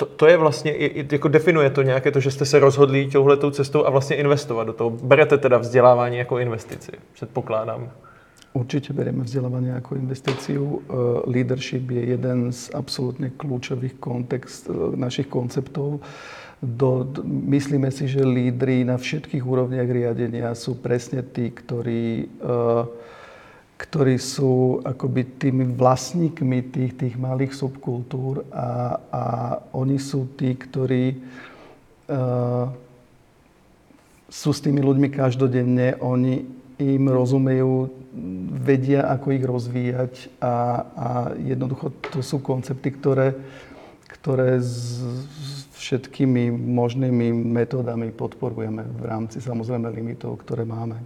To, to je vlastně, jako definuje to nějaké to, že jste se rozhodli touhletou cestou a vlastně investovat do toho. Berete teda vzdělávání jako investici, předpokládám. Určitě bereme vzdělávání jako investici. Leadership je jeden z absolutně klíčových kontext našich konceptů. Do, myslíme si, že lídry na všetkých úrovniach riadenia sú presne tí, ktorí... Uh, ktorí sú akoby tými vlastníkmi tých, tých malých subkultúr a, a oni sú tí, ktorí uh, sú s tými ľuďmi každodenne, oni im rozumejú, vedia, ako ich rozvíjať a, a jednoducho to sú koncepty, ktoré, ktoré s, s všetkými možnými metódami podporujeme v rámci samozrejme limitov, ktoré máme.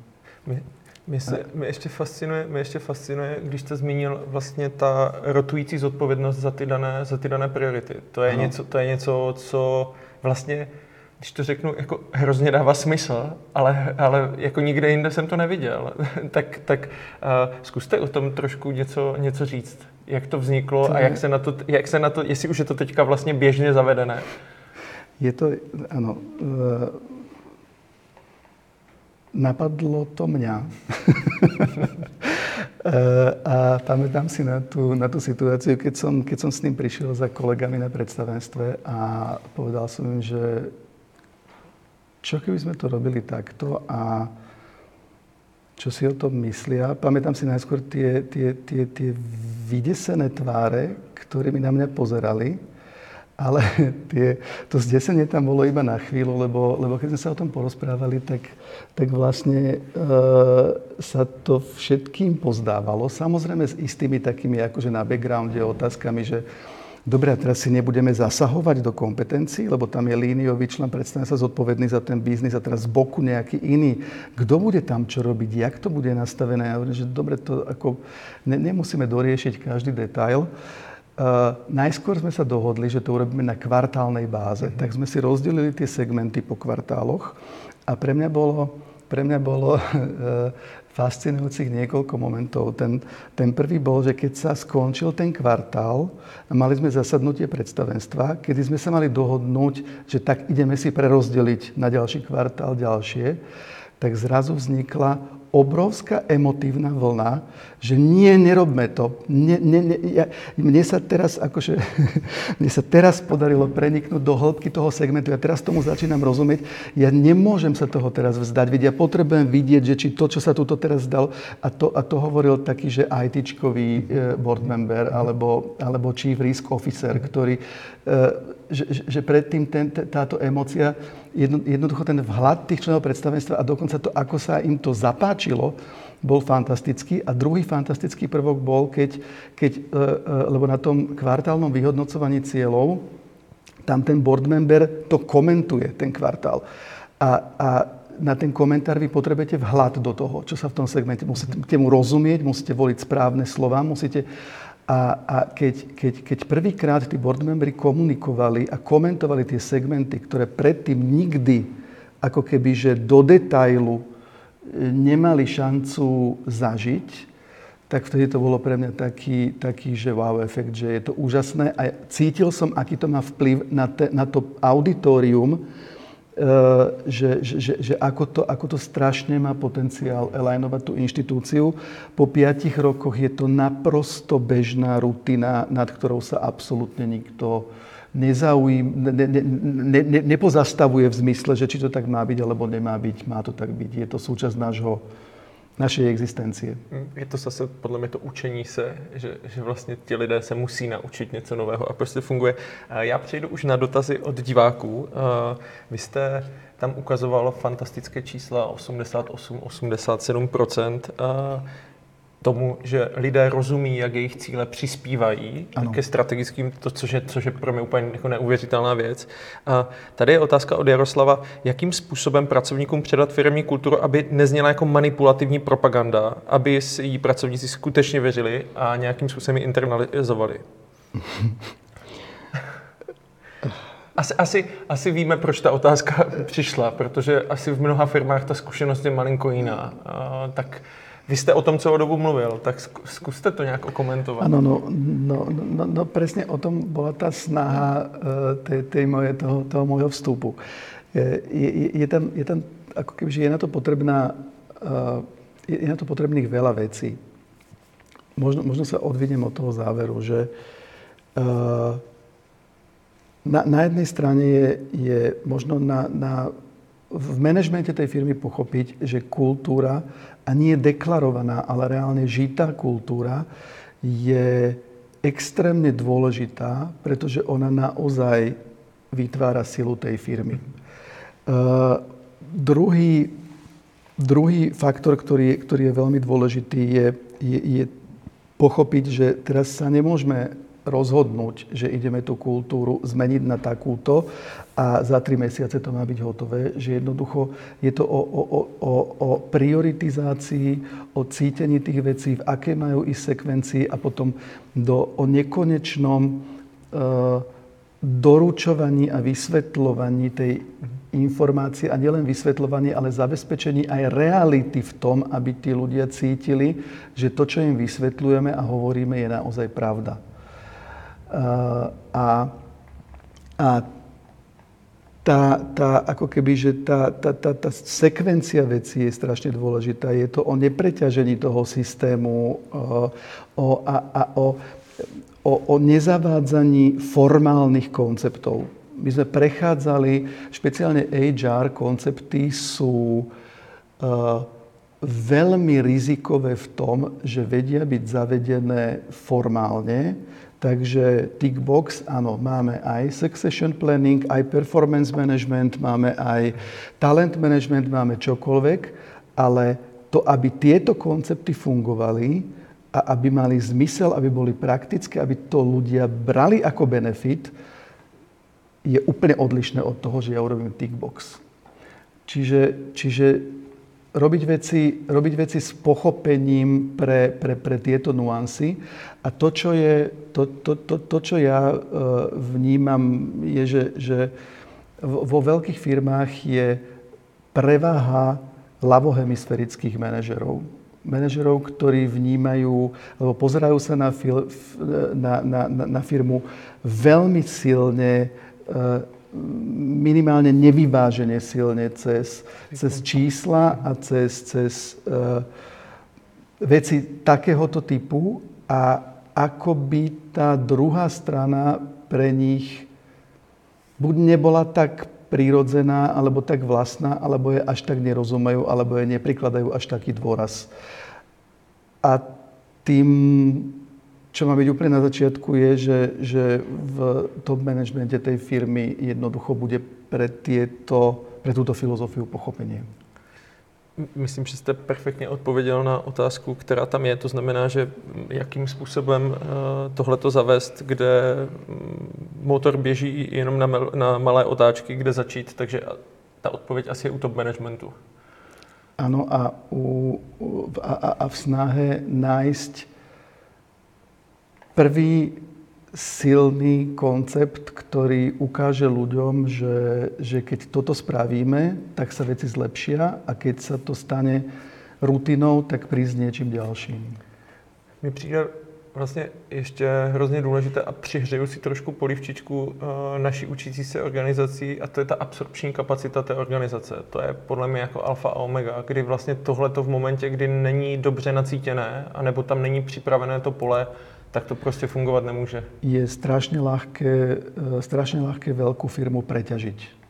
Mě, se, mě, ještě fascinuje, mě ještě fascinuje, když jste zmínil vlastně ta rotující zodpovědnost za ty dané, za ty dané priority. To je, něco, to je něco, co vlastně, když to řeknu, jako hrozně dává smysl, ale, ale jako nikde jinde jsem to neviděl. tak tak uh, zkuste o tom trošku něco, něco říct, jak to vzniklo a jak se, na to, jak se na to, jestli už je to teďka vlastně běžně zavedené. Je to, ano... Uh... Napadlo to mňa. A pamätám si na tú, na tú situáciu, keď som, keď som s ním prišiel za kolegami na predstavenstve a povedal som im, že čo keby sme to robili takto a čo si o tom myslia. Pamätám si najskôr tie, tie, tie, tie vydesené tváre, ktorými na mňa pozerali. Ale tie, to zdesenie tam bolo iba na chvíľu, lebo, lebo keď sme sa o tom porozprávali, tak, tak vlastne e, sa to všetkým pozdávalo. Samozrejme s istými takými akože na backgrounde otázkami, že dobre, teraz si nebudeme zasahovať do kompetencií, lebo tam je líniový člen, predstavne sa zodpovedný za ten biznis a teraz z boku nejaký iný. Kto bude tam čo robiť, jak to bude nastavené? Ja hovorím, že dobre, to ako, ne, nemusíme doriešiť každý detail. Uh, najskôr sme sa dohodli, že to urobíme na kvartálnej báze, mm-hmm. tak sme si rozdelili tie segmenty po kvartáloch a pre mňa bolo, pre mňa bolo uh, fascinujúcich niekoľko momentov. Ten, ten prvý bol, že keď sa skončil ten kvartál, mali sme zasadnutie predstavenstva, kedy sme sa mali dohodnúť, že tak ideme si prerozdeliť na ďalší kvartál ďalšie, tak zrazu vznikla obrovská emotívna vlna, že nie, nerobme to. Nie, nie, nie, ja, mne, sa teraz, akože, mne sa teraz podarilo preniknúť do hĺbky toho segmentu. Ja teraz tomu začínam rozumieť. Ja nemôžem sa toho teraz vzdať. Ja potrebujem vidieť, že či to, čo sa tuto teraz zdalo, a to, a to hovoril taký, že í téčkový board member alebo, alebo chief risk officer, ktorý, že, že predtým ten, táto emócia, jedno, jednoducho ten vhľad tých členov predstavenstva a dokonca to, ako sa im to zapáči, bol fantastický a druhý fantastický prvok bol, keď, keď, lebo na tom kvartálnom vyhodnocovaní cieľov tam ten board member to komentuje, ten kvartál. A, a na ten komentár vy potrebujete vhľad do toho, čo sa v tom segmente musíte mu rozumieť, musíte voliť správne slova, musíte... A, a keď, keď, keď prvýkrát tí board memberi komunikovali a komentovali tie segmenty, ktoré predtým nikdy ako keby, že do detailu nemali šancu zažiť, tak vtedy to bolo pre mňa taký, taký že wow efekt, že je to úžasné. A cítil som, aký to má vplyv na, te, na to auditorium, že, že, že, že ako, to, ako to strašne má potenciál alignovať tú inštitúciu. Po piatich rokoch je to naprosto bežná rutina, nad ktorou sa absolútne nikto nezaují, ne, ne, ne, ne, nepozastavuje v zmysle, že či to tak má byť, alebo nemá byť, má to tak byť. Je to súčasť nášho, našej existencie. Je to zase podle mě to učení se, že, že vlastně ti lidé se musí naučit něco nového a prostě funguje. Já přejdu už na dotazy od diváků. Vy jste tam ukazoval fantastické čísla osmdesát osm až osmdesát sedm procent tomu, že lidé rozumí, jak jejich cíle přispívají ano. ke strategickým, to, což, je, což je pro mě úplně jako neuvěřitelná věc. A tady je otázka od Jaroslava, jakým způsobem pracovníkům předat firemní kulturu, aby nezněla jako manipulativní propaganda, aby ji pracovníci skutečně věřili a nějakým způsobem ji internalizovali. Asi, asi, asi víme, proč ta otázka přišla, protože asi v mnoha firmách ta zkušenost je malinko jiná. A tak... Vy jste o tom celou dobu mluvil, tak zkuste to nějak okomentovat. Ano, no, no, no, no presne o tom bola tá snaha tej, tej moje, toho, toho mojho vstupu. Je, je, je, tam, je tam, ako keby, že je na to potrebná, je, je na to potrebných veľa vecí. Možno, možno sa odvidím od toho záveru, že na, na jednej strane je, je možno na... na v manažmente tej firmy pochopiť, že kultúra, a nie deklarovaná, ale reálne žitá kultúra, je extrémne dôležitá, pretože ona naozaj vytvára silu tej firmy. Uh, druhý, druhý faktor, ktorý, ktorý je veľmi dôležitý, je, je, je pochopiť, že teraz sa nemôžeme rozhodnúť, že ideme tú kultúru zmeniť na takúto a za tri mesiace to má byť hotové. Že jednoducho je to o, o, o, o prioritizácii, o cítení tých vecí, v aké majú ísť sekvencii a potom do, o nekonečnom e, doručovaní a vysvetľovaní tej informácie a nielen vysvetľovaní, ale zabezpečení aj reality v tom, aby tí ľudia cítili, že to, čo im vysvetľujeme a hovoríme, je naozaj pravda. A, a tá, tá, ako keby, že tá, tá, tá, tá sekvencia vecí je strašne dôležitá. Je to o nepreťažení toho systému o, a, a o, o, o nezavádzaní formálnych konceptov. My sme prechádzali, špeciálne há er koncepty sú uh, veľmi rizikové v tom, že vedia byť zavedené formálne. Takže tick box, áno, máme aj succession planning, aj performance management, máme aj talent management, máme čokoľvek, ale to, aby tieto koncepty fungovali a aby mali zmysel, aby boli praktické, aby to ľudia brali ako benefit, je úplne odlišné od toho, že ja urobím tick box. Čiže, čiže robiť veci, robiť veci s pochopením pre, pre, pre tieto nuancy. A to, čo, je, to, to, to, to, čo ja vnímam, je, že, že vo veľkých firmách je prevaha ľavohemisférických manažerov. Manažerov, ktorí vnímajú, alebo pozerajú sa na, fil, na, na, na firmu veľmi silne, minimálne nevyvážene silne cez, cez čísla a cez, cez uh, veci takéhoto typu a ako by tá druhá strana pre nich buď nebola tak prírodzená, alebo tak vlastná, alebo je až tak nerozumejú, alebo je neprikladajú až taký dôraz. A tým... Čo má byť úplne na začiatku je, že, že v top manažmente tej firmy jednoducho bude pre, tieto, pre túto filozofiu pochopenie. Myslím, že jste perfektně odpověděl na otázku, která tam je. To znamená, že jakým způsobem tohleto zavést, kde motor běží jenom na malé otáčky, kde začít. Takže ta odpověď asi je u top managementu. Ano a, u, a, a v snahe nájsť prvý silný koncept, ktorý ukáže ľuďom, že, že keď toto spravíme, tak sa veci zlepšia a keď sa to stane rutinou, tak prísť niečím ďalším. mi přijde vlastně ještě hrozně důležité a přihřeju si trošku polivčičku naší učící se organizací, a to je ta absorpční kapacita té organizace. To je podle mě jako alfa a omega, kdy vlastně tohleto v momentě, kdy není dobře nacítěné, anebo tam není připravené to pole, tak to prostě fungovat nemůže. Je strašně ľahké, strašně ľahké velkou firmu preťažiť.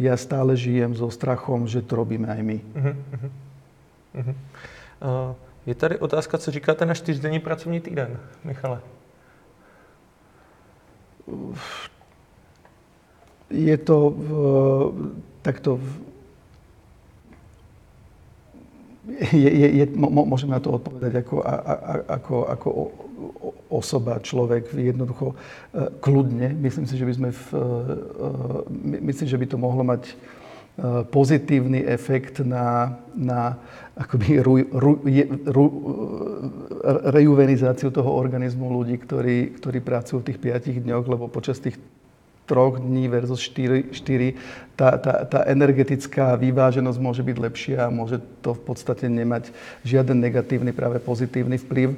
Ja stále žijem so strachom, že to robíme aj my. Uh-huh, uh-huh. Uh-huh. Uh, je tady otázka, co říkáte na čtyřdenní pracovní týden, Michale? Je to uh, takto... Je, je, je, môžem na to odpovedať ako, a, a, ako, ako o, o, osoba, človek, jednoducho kľudne. Myslím si, že by sme v, myslím, že by to mohlo mať pozitívny efekt na, na akoby ru, ru, ru, rejuvenizáciu toho organizmu ľudí, ktorí, ktorí pracujú v tých piatich dňoch, lebo počas tých troch dní versus štyri, štyri tá, tá, tá energetická vyváženosť môže byť lepšia a môže to v podstate nemať žiaden negatívny, práve pozitívny vplyv.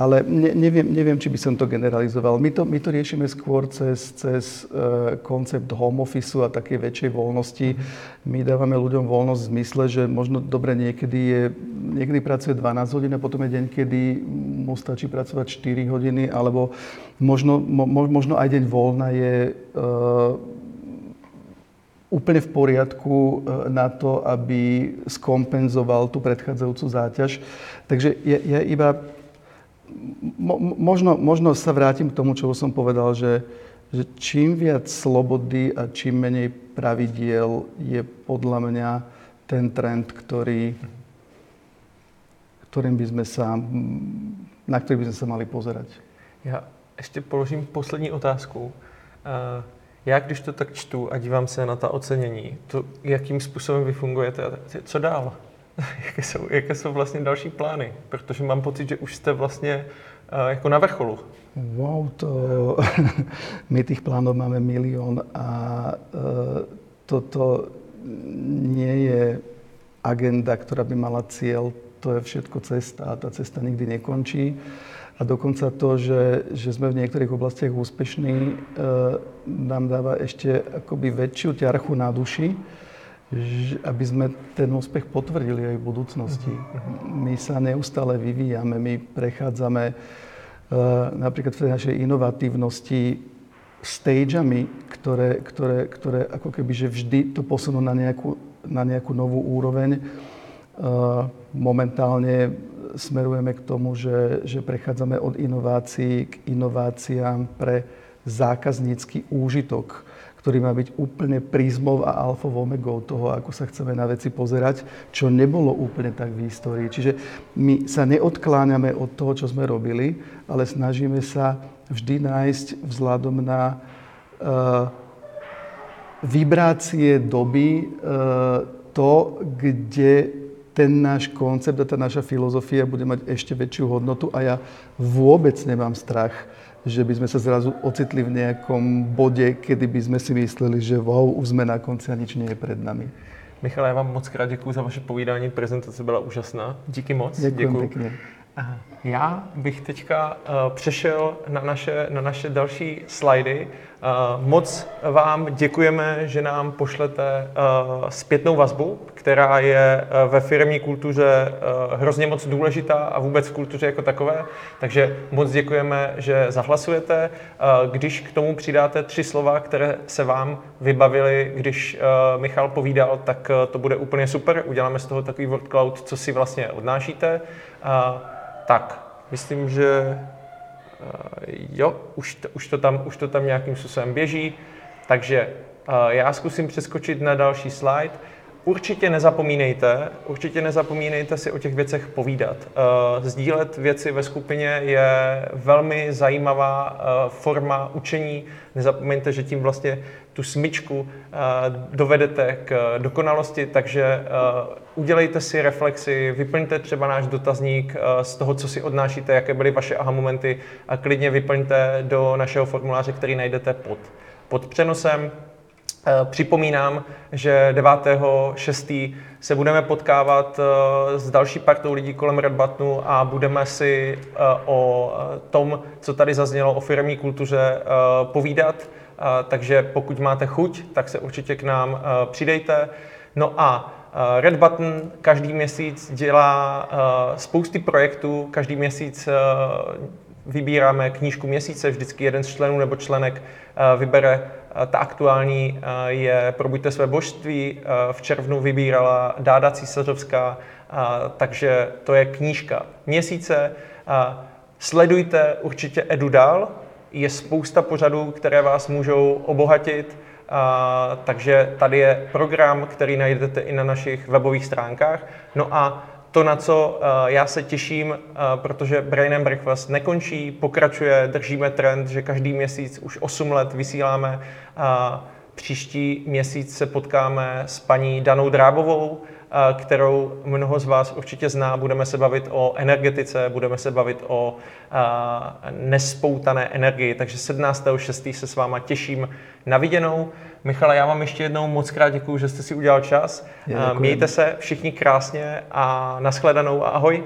Ale ne, neviem, neviem, či by som to generalizoval. My to, my to riešime skôr cez, cez uh, koncept home officeu a takej väčšej voľnosti. My dávame ľuďom voľnosť v zmysle, že možno dobre niekedy je, niekedy pracuje dvanásť hodín a potom je deň, kedy mu stačí pracovať štyri hodiny, alebo možno, mo, možno aj deň voľna je uh, úplne v poriadku uh, na to, aby skompenzoval tú predchádzajúcu záťaž. Takže ja, ja iba... Možno, možno sa vrátim k tomu, čo som povedal, že, že čím viac slobody a čím menej pravidiel je podľa mňa ten trend, ktorý, ktorým by sme sa, na ktorý by sme sa mali pozerať. Ja ešte položím poslední otázku. Já, když to tak čtu a dívám se na ta ocenění, to, jakým způsobem vy fungujete, co dál? Jaké jsou, jaké jsou vlastně další plány? Protože mám pocit, že už jste vlastně uh, jako na vrcholu. Wow, to... My tých plánov máme milión a uh, toto nie je agenda, ktorá by mala cieľ. To je všetko cesta a tá cesta nikdy nekončí. A dokonca to, že, že sme v niektorých oblastiach úspešní, uh, nám dáva ešte akoby väčšiu ťarchu na duši, aby sme ten úspech potvrdili aj v budúcnosti. My sa neustále vyvíjame, my prechádzame napríklad v tej našej inovatívnosti stageami, ktoré, ktoré, ktoré ako keby že vždy to posunú na nejakú, na nejakú novú úroveň. Momentálne smerujeme k tomu, že, že prechádzame od inovácií k inováciám pre zákaznícky úžitok, ktorý má byť úplne prízmov a alfov omegou toho, ako sa chceme na veci pozerať, čo nebolo úplne tak v histórii. Čiže my sa neodkláňame od toho, čo sme robili, ale snažíme sa vždy nájsť vzhľadom na uh, vibrácie doby uh, to, kde ten náš koncept a tá naša filozofia bude mať ešte väčšiu hodnotu a ja vôbec nemám strach, že by sme sa zrazu ocitli v nejakom bode, kedy by sme si mysleli, že wow, už sme na konci a nič nie je pred nami. Michale, já vám moc krát děkuju za vaše povídání, prezentace byla úžasná. Díky moc. Děkuju pěkně. Já bych teďka uh, přešel na naše, na naše další slajdy. Uh, moc vám děkujeme, že nám pošlete uh, zpětnou vazbu, která je uh, ve firemní kultuře uh, hrozně moc důležitá a vůbec v kultuře jako takové. Takže moc děkujeme, že zahlasujete. Uh, když k tomu přidáte tři slova, které se vám vybavily, když uh, Michal povídal, tak uh, to bude úplně super. Uděláme z toho takový word cloud, co si vlastně odnášíte. Uh, tak, myslím, že... Jo, už to, už to tam, už to tam nějakým způsobem běží, takže já zkusím přeskočit na další slide. Určitě nezapomínejte, určitě nezapomínejte si o těch věcech povídat. Sdílet věci ve skupině je velmi zajímavá forma učení. Nezapomeňte, že tím vlastně tu smyčku dovedete k dokonalosti, takže udělejte si reflexy, vyplňte třeba náš dotazník z toho, co si odnášíte, jaké byly vaše aha momenty a klidně vyplňte do našeho formuláře, který najdete pod, pod přenosem. Připomínám, že devátého šestého se budeme potkávat s další partou lidí kolem Red Buttonu a budeme si o tom, co tady zaznělo o firemní kultuře, povídat. Takže pokud máte chuť, tak se určitě k nám přidejte. No a Red Button každý měsíc dělá spousty projektů, každý měsíc vybíráme knížku měsíce, vždycky jeden z členů nebo členek vybere. Ta aktuální je Probuďte své božství, v červnu vybírala Dáda Císařovská, takže to je knížka měsíce. Sledujte určitě Edu dál, je spousta pořadů, které vás můžou obohatit, takže tady je program, který najdete i na našich webových stránkách. No a to, na co já se těším, protože Brain and Breakfast nekončí, pokračuje, držíme trend, že každý měsíc už osm let vysíláme. Příští měsíc se potkáme s paní Danou Drábovou, kterou mnoho z vás určitě zná. Budeme se bavit o energetice, budeme se bavit o nespoutané energii. Takže sedmnáctého šestého se s váma těším na viděnou. Michale, já vám ještě jednou moc krát děkuju, že jste si udělal čas. Děkuji. Mějte se všichni krásně a nashledanou a ahoj.